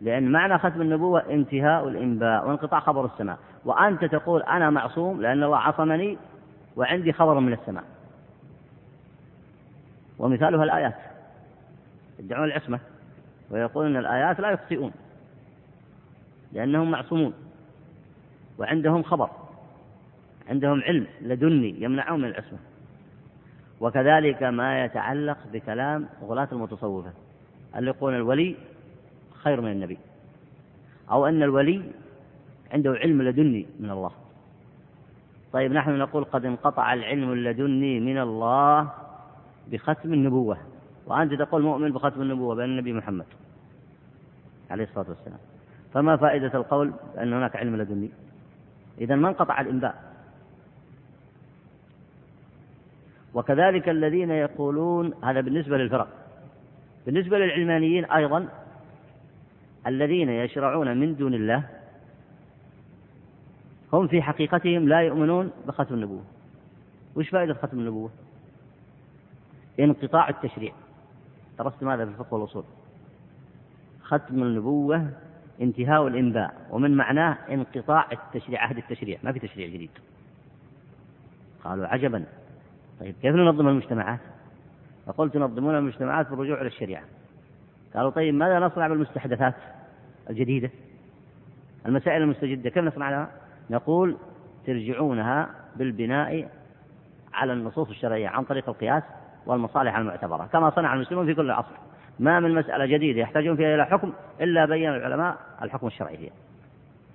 لأن معنى ختم النبوة انتهاء الإنباء وانقطاع خبر السماء، وأنت تقول أنا معصوم لأن الله عصمني وعندي خبر من السماء. ومثالها الآيات، يدعون العصمة ويقولون الآيات لا يخطئون لأنهم معصومون وعندهم خبر، عندهم علم لدني يمنعهم من العصمة. وكذلك ما يتعلق بكلام غلاة المتصوفة اللي يقولون الولي خير من النبي، أو أن الولي عنده علم لدني من الله. طيب نحن نقول قد انقطع العلم اللدني من الله بختم النبوة، وأنت تقول مؤمن بختم النبوة بأن النبي محمد عليه الصلاة والسلام، فما فائدة القول أن هناك علم لدني؟ إذن ما انقطع الإنباء. وكذلك الذين يقولون هذا بالنسبة للفرق، بالنسبة للعلمانيين أيضا الذين يشرعون من دون الله هم في حقيقتهم لا يؤمنون بختم النبوة. وش فائدة ختم النبوة؟ انقطاع التشريع. درست ماذا في الفقه والأصول؟ ختم النبوة انتهاء الإنباء، ومن معناه انقطاع التشريع، عهد التشريع، ما في تشريع جديد. قالوا عجبا، طيب كيف ننظم المجتمعات؟ فقلت تنظمون المجتمعات بالرجوع إلى الشريعة. قالوا طيب ماذا نصنع بالمستحدثات الجديدة، المسائل المستجدة كيف نصنعها؟ نقول ترجعونها بالبناء على النصوص الشرعية عن طريق القياس والمصالح المعتبرة، كما صنع المسلمون في كل عصر. ما من مسألة جديدة يحتاجون فيها إلى حكم إلا بين العلماء الحكم الشرعي فيها،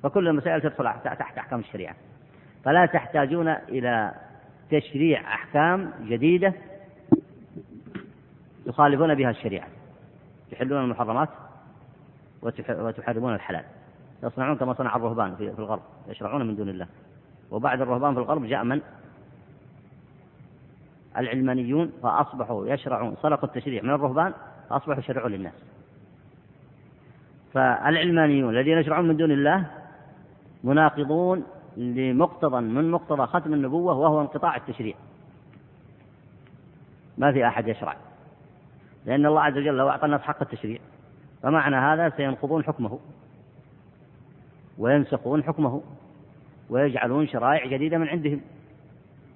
فكل المسائل تدخل تحت أحكام الشريعة، فلا تحتاجون إلى تشريع أحكام جديدة يخالفون بها الشريعة، تحلون المحرمات وتحرمون الحلال، يصنعون كما صنع الرهبان في الغرب، يشرعون من دون الله. وبعد الرهبان في الغرب جاء من؟ العلمانيون، فأصبحوا يشرعون، سرقوا التشريع من الرهبان فأصبحوا يشرعون للناس. فالعلمانيون الذين يشرعون من دون الله مناقضون لمقتضى من مقتضى ختم النبوة، وهو انقطاع التشريع، ما في أحد يشرع، لأن الله عز وجل لو أعطى الناس حق التشريع فمعنى هذا سينقضون حكمه وينسخون حكمه ويجعلون شرائع جديدة من عندهم.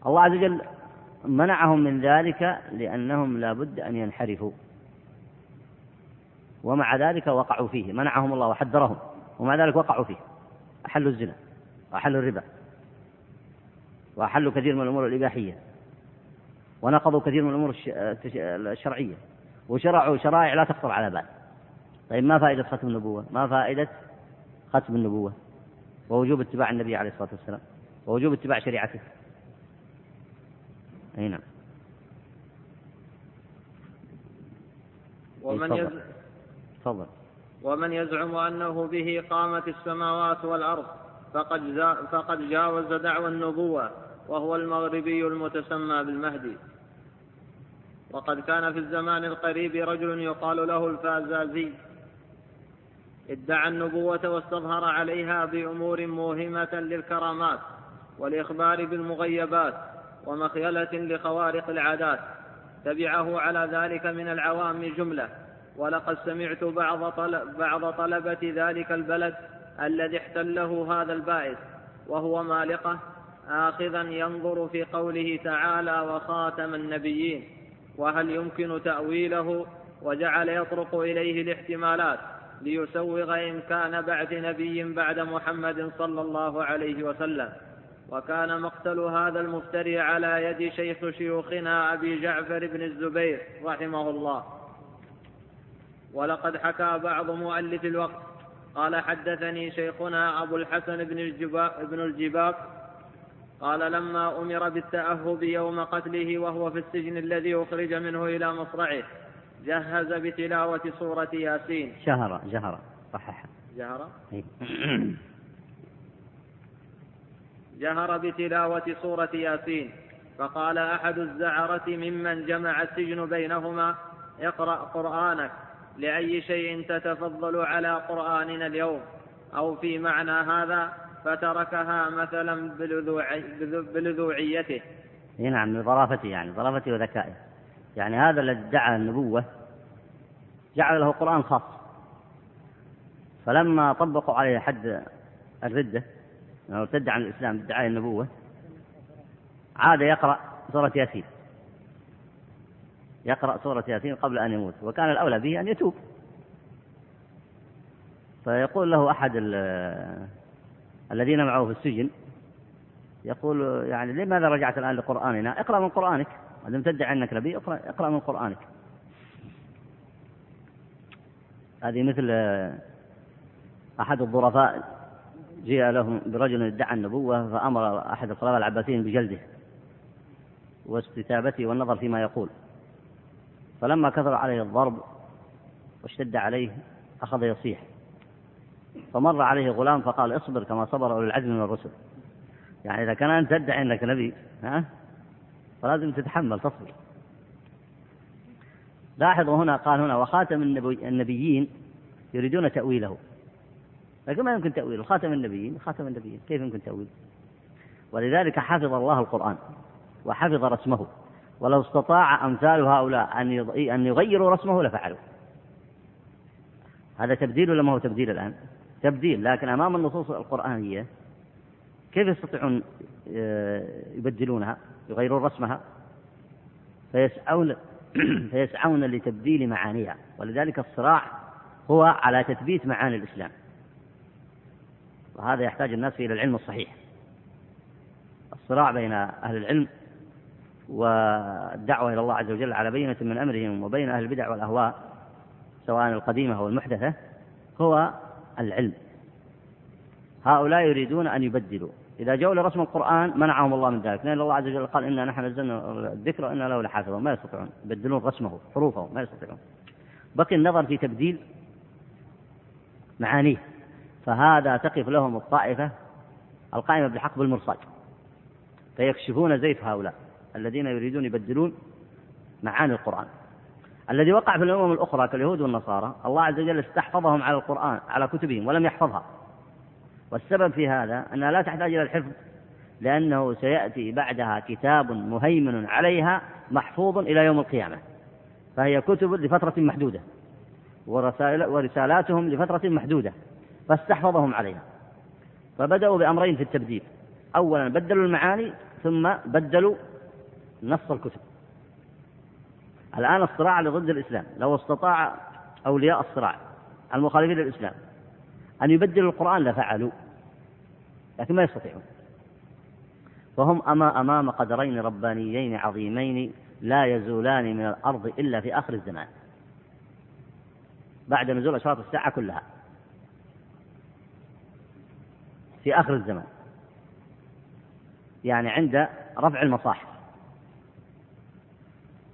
الله عز وجل منعهم من ذلك لأنهم لا بد أن ينحرفوا، ومع ذلك وقعوا فيه، منعهم الله وحذرهم ومع ذلك وقعوا فيه، أحلوا الزنا وأحلوا الربا وأحلوا كثير من الأمور الإباحية، ونقضوا كثير من الأمور الشرعية، وشرعوا شرائع لا تخطر على بال. طيب ما فائدة ختم النبوة؟ ما فائدة ختم النبوة ووجوب اتباع النبي عليه الصلاة والسلام ووجوب اتباع شريعته؟ أي نعم. ومن يزعم تفضل ومن يزعم أنه به قامت السماوات والأرض فقد فقد جاوز دعوى النبوة، وهو المغربي المتسمى بالمهدي. وقد كان في الزمان القريب رجل يقال له الفازازي ادعى النبوة واستظهر عليها بأمور موهمة للكرامات والإخبار بالمغيبات ومخيلة لخوارق العادات، تبعه على ذلك من العوام جملة. ولقد سمعت بعض, طلب بعض طلبة ذلك البلد الذي احتله هذا البائس وهو مالقة آخذا ينظر في قوله تعالى وخاتم النبيين، وهل يمكن تأويله، وجعل يطرق إليه الاحتمالات ليسوغ إمكان بعث نبي بعد محمد صلى الله عليه وسلم. وكان مقتل هذا المفتري على يد شيخ شيوخنا أبي جعفر بن الزبير رحمه الله. ولقد حكى بعض مؤلف الوقت قال حدثني شيخنا أبو الحسن بن الجباب قال: لما أمر بالتأهب يوم قتله وهو في السجن الذي أخرج منه إلى مصرعه جهز بتلاوة سورة ياسين. شهرة جهرة صحيح جهرة جهر بتلاوة سورة ياسين. فقال أحد الزعرة ممن جمع السجن بينهما: اقرأ قرآنك، لأي شيء تتفضل على قرآننا اليوم؟ أو في معنى هذا، فتركها مثلا بلذوعيته. نعم، لظرافته، يعني ظرافته وذكائه. يعني هذا الذي ادعى النبوة جعل له قرآن خاص، فلما طبقوا عليه حد الردة لما ارتد عن الإسلام بادعاء النبوة عاد يقرأ سورة ياسين، يقرأ سورة ياسين قبل أن يموت، وكان الأولى به أن يتوب. فيقول له أحد الذين معه في السجن، يقول: يعني لماذا رجعت الآن لقرآننا؟ اقرأ من قرآنك، لم تدعي أنك نبي، اقرأ من قرآنك. هذه مثل أحد الظرفاء جاء لهم برجل ادعى النبوة، فأمر أحد الخلفاء العباسيين بجلده واستتابته والنظر فيما يقول، فلما كثر عليه الضرب واشتد عليه أخذ يصيح، فمر عليه غلام فقال: اصبر كما صبر أولو العزم من الرسل. يعني إذا كان أنت تدعي أنك نبي ها فلازم تتحمل، تصبر. لاحظوا هنا، قال هنا: وخاتم النبي النبيين يريدون تأويله، لكن ما يمكن تأويله، خاتم النبيين، خاتم النبيين كيف يمكن تأويله؟ ولذلك حفظ الله القرآن وحفظ رسمه، ولو استطاع أمثال هؤلاء أن يغيروا رسمه لفعلوا. هذا تبديل ولا ما هو تبديل الآن؟ تبديل، لكن أمام النصوص القرآنية كيف يستطيعون يبدلونها، يغيرون رسمها؟ فيسعون, فيسعون لتبديل معانيها، ولذلك الصراع هو على تثبيت معاني الإسلام، وهذا يحتاج الناس إلى العلم الصحيح. الصراع بين أهل العلم والدعوة إلى الله عز وجل على بينة من أمرهم وبين أهل البدع والأهواء سواء القديمة أو المحدثة هو العلم. هؤلاء يريدون أن يبدلوا، إذا جاءوا لرسم القرآن منعهم الله من ذلك، لأن الله عز وجل قال: إنا نحن نزلنا الذكر وإنا له لحافظون. ما يستطيعون يبدلون رسمه، حروفه ما يستطيعون، بقي النظر في تبديل معانيه. فهذا تقف لهم الطائفة القائمة بالحق بالمرصاد، فيكشفون زيف هؤلاء الذين يريدون يبدلون معاني القرآن. الذي وقع في الأمم الأخرى كاليهود والنصارى، الله عز وجل استحفظهم على القرآن على كتبهم ولم يحفظها، والسبب في هذا أنها لا تحتاج إلى الحفظ، لأنه سيأتي بعدها كتاب مهيمن عليها محفوظ إلى يوم القيامة، فهي كتب لفترة محدودة ورسالاتهم لفترة محدودة، فاستحفظهم عليها. فبدأوا بأمرين في التبديل: أولا بدلوا المعاني، ثم بدلوا نص الكتب. الآن الصراع لضد الإسلام، لو استطاع أولياء الصراع المخالفين للإسلام أن يبدلوا القرآن لفعلوا، لكن ما يستطيعون. فهم أما أمام قدرين ربانيين عظيمين لا يزولان من الأرض إلا في آخر الزمان بعد نزول أشراط الساعة كلها، في آخر الزمان، يعني عند رفع المصاحف.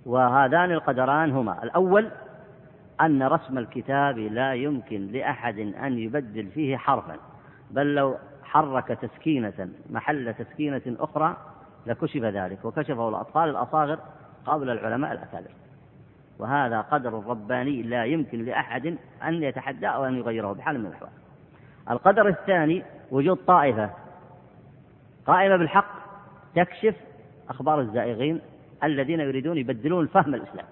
وهذان القدران هما: الأول أن رسم الكتاب لا يمكن لأحد أن يبدل فيه حرفا، بل لو حرك تسكينة محل تسكينة أخرى لكشف ذلك، وكشفه الأطفال الأصاغر قبل العلماء الأكابر، وهذا قدر رباني لا يمكن لأحد أن يتحدى أو أن يغيره بحال من الأحوال. القدر الثاني وجود طائفة قائمة بالحق تكشف أخبار الزائغين الذين يريدون يبدلون فهم الإسلام.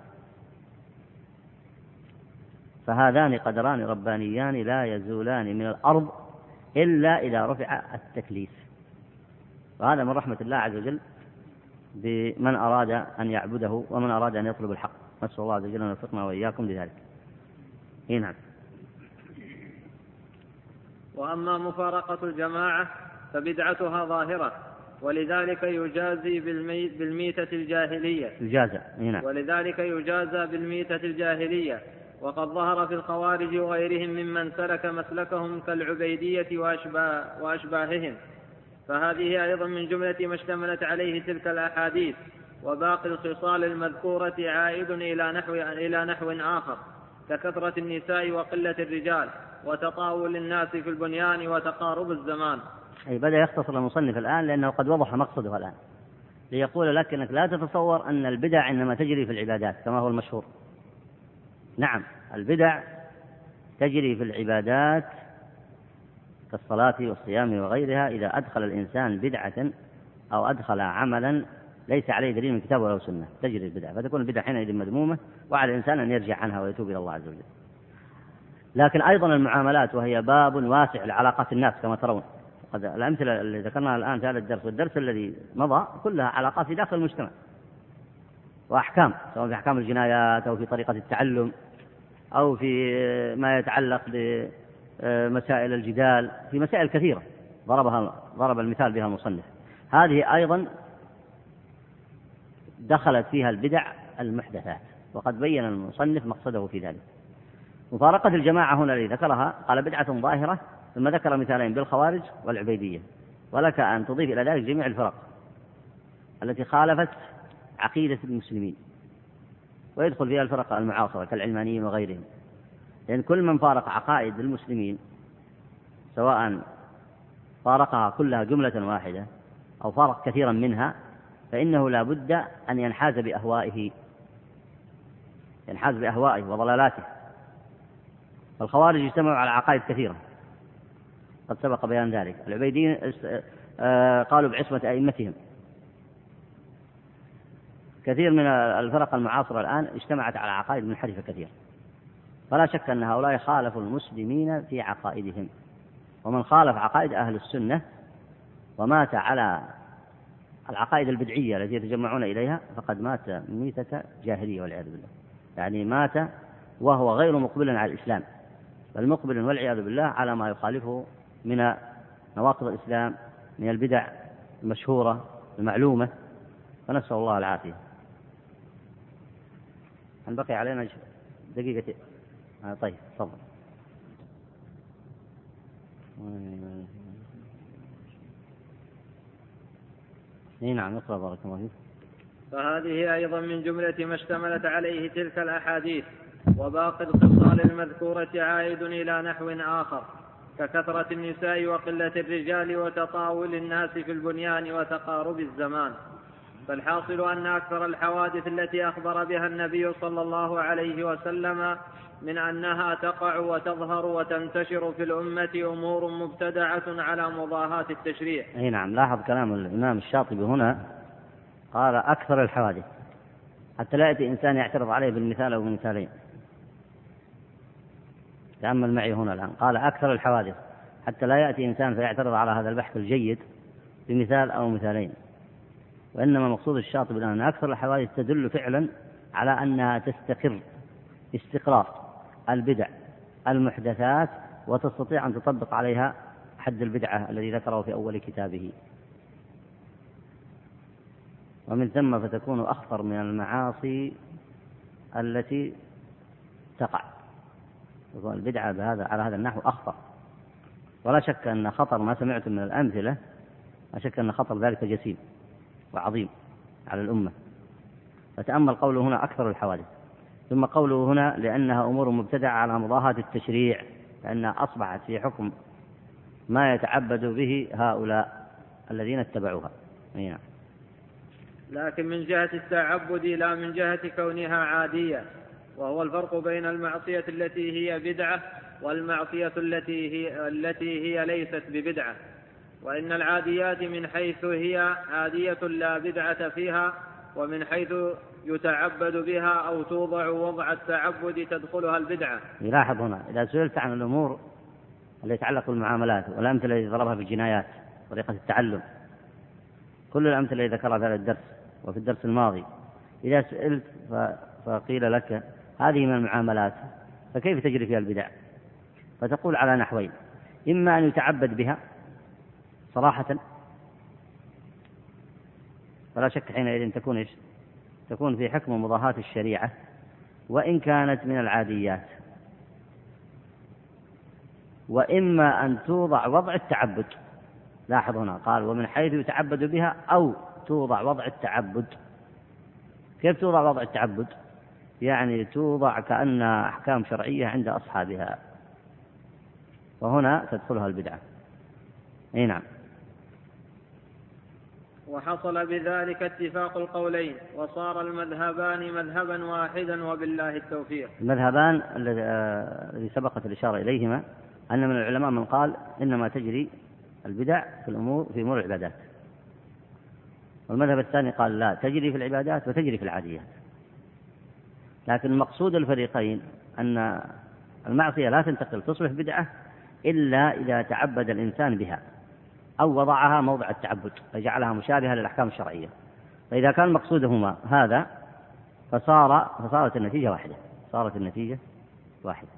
فهذان قدران ربانيان لا يزولان من الأرض إلا إذا رفع التكليف، وهذا من رحمة الله عز وجل بمن أراد أن يعبده ومن أراد أن يطلب الحق، نسأل الله عز وجل أن يوفقنا وإياكم لذلك. نعم. وأما مفارقة الجماعة فبدعتها ظاهرة، ولذلك يجازى بالميتة الجاهلية يجازى هنا. ولذلك يجازى بالميتة الجاهلية. وقد ظهر في الخوارج وغيرهم ممن سلك مسلكهم كالعبيدية وأشباههم فهذه أيضا من جملة ما اشتملت عليه تلك الأحاديث، وباقي الخصال المذكورة عائد إلى نحو, إلى نحو آخر ككثرة النساء وقلة الرجال وتطاول الناس في البنيان وتقارب الزمان. أي بدأ يختصر المصنف الآن لأنه قد وضح مقصده الآن، ليقول لك أنك لا تتصور أن البدع إنما تجري في العبادات كما هو المشهور. نعم، البدع تجري في العبادات كالصلاة والصيام وغيرها. إذا أدخل الإنسان بدعة أو أدخل عملا ليس عليه دليل من كتاب ولا سنة تجري البدع، فتكون البدع حينئذ مذمومة، وعلى الإنسان أن يرجع عنها ويتوب إلى الله عز وجل. لكن أيضا المعاملات، وهي باب واسع لعلاقات الناس كما ترون. قد الأمثلة اللي ذكرناها الآن في هذا الدرس والدرس الذي مضى كلها علاقات في داخل المجتمع وأحكام، سواء في أحكام الجنايات أو في طريقة التعلم أو في ما يتعلق بمسائل الجدال، في مسائل كثيرة ضربها ضرب المثال بها المصنف. هذه أيضا دخلت فيها البدع المحدثات، وقد بين المصنف مقصده في ذلك. مفارقة الجماعة هنا التي ذكرها قال بدعة ظاهرة، ثم ذكر مثالين بالخوارج والعبيدية، ولك أن تضيف إلى ذلك جميع الفرق التي خالفت عقيدة المسلمين، ويدخل فيها الفرق المعاصرة كالعلمانيين وغيرهم، لأن كل من فارق عقائد المسلمين سواء فارقها كلها جملة واحدة أو فارق كثيرا منها فإنه لا بد أن ينحاز بأهوائه ينحاز بأهوائه وضلالاته. فالخوارج اجتمعوا على عقائد كثيرة قد سبق بيان ذلك، العبيديين قالوا بعصمة أئمتهم. كثير من الفرق المعاصرة الآن اجتمعت على عقائد منحرفة كثير، فلا شك أن هؤلاء خالفوا المسلمين في عقائدهم. ومن خالف عقائد أهل السنة ومات على العقائد البدعية التي يتجمعون إليها فقد مات ميتة جاهلية والعياذ بالله، يعني مات وهو غير مقبل على الإسلام، بل مقبل والعياذ بالله على ما يخالفه من نواقض الإسلام من البدع المشهورة المعلومة، ونسأل الله العافية. بقي علينا دقيقتين. آه طيب تفضل. نعم اقرأ بارك الله فيك. فهذه أيضا من جملة ما اشتملت عليه تلك الأحاديث، وباقي الخصال المذكورة عائد إلى نحو آخر ككثرة النساء وقلة الرجال وتطاول الناس في البنيان وتقارب الزمان. فالحاصل أن أكثر الحوادث التي أخبر بها النبي صلى الله عليه وسلم من أنها تقع وتظهر وتنتشر في الأمة أمور مبتدعة على مضاهاة التشريع. أي نعم، لاحظ كلام الإمام الشاطبي هنا، قال أكثر الحوادث، حتى لا يأتي إنسان يعترض عليه بالمثال أو بالمثالين. تأمل معي هنا الآن، قال أكثر الحوادث حتى لا يأتي إنسان فيعترض على هذا البحث الجيد بمثال أو مثالين، وإنما مقصود الشاطبي الآن أن أكثر الحوادث تدل فعلا على أنها تستقر استقرار البدع المحدثات، وتستطيع أن تطبق عليها حد البدعة الذي ذكره في أول كتابه، ومن ثم فتكون أخطر من المعاصي التي تقع. البدعة بهذا على هذا النحو أخطر، ولا شك أن خطر ما سمعتم من الأمثلة، لا شك أن خطر ذلك جسيم وعظيم على الأمة. فتأمل قوله هنا أكثر الحوادث، ثم قوله هنا لأنها أمور مبتدعة على مضاهاة التشريع، لأنها أصبحت في حكم ما يتعبد به هؤلاء الذين اتبعوها. يعني لكن من جهة التعبد لا من جهة كونها عادية، وهو الفرق بين المعصية التي هي بدعة والمعصية التي هي, التي هي ليست ببدعة. وإن العاديات من حيث هي عادية لا بدعة فيها، ومن حيث يتعبد بها أو توضع وضع التعبد تدخلها البدعة. يلاحظ هنا إذا سئلت عن الأمور التي تتعلق بالمعاملات والأمثلة التي ضربها في الجنايات طريقة التعلم، كل الأمثلة التي ذكرها في هذا الدرس وفي الدرس الماضي، إذا سئلت فقيل لك هذه من المعاملات فكيف تجري فيها البدع، فتقول على نحوين: إما أن يتعبد بها صراحة، فلا شك حينئذ تكون إيش؟ تكون في حكم مضاهاة الشريعة وإن كانت من العاديات، وإما أن توضع وضع التعبد لاحظ هنا قال ومن حيث يتعبد بها أو توضع وضع التعبد. كيف توضع وضع التعبد؟ يعني توضع كأنها أحكام شرعية عند أصحابها، وهنا تدخلها البدعة. أي نعم. وحصل بذلك اتفاق القولين وصار المذهبان مذهبا واحدا وبالله التوفيق. المذهبان الذي سبقت الإشارة إليهما أن من العلماء من قال إنما تجري البدع في الأمور في أمور العبادات، والمذهب الثاني قال لا، تجري في العبادات وتجري في العاديات. لكن مقصود الفريقين أن المعصية لا تنتقل تصبح بدعة إلا إذا تعبد الإنسان بها أو وضعها موضع التعبد فجعلها مشابهة للأحكام الشرعية. فإذا كان مقصودهما هذا فصار فصارت النتيجة واحدة، صارت النتيجة واحدة.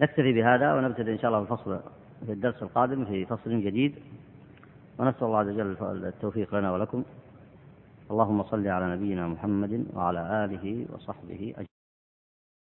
نكتفي بهذا ونبتدئ إن شاء الله الفصل في الدرس القادم في فصل جديد، ونسأل الله عز وجل التوفيق لنا ولكم. اللهم صل على نبينا محمد وعلى آله وصحبه أجمعين.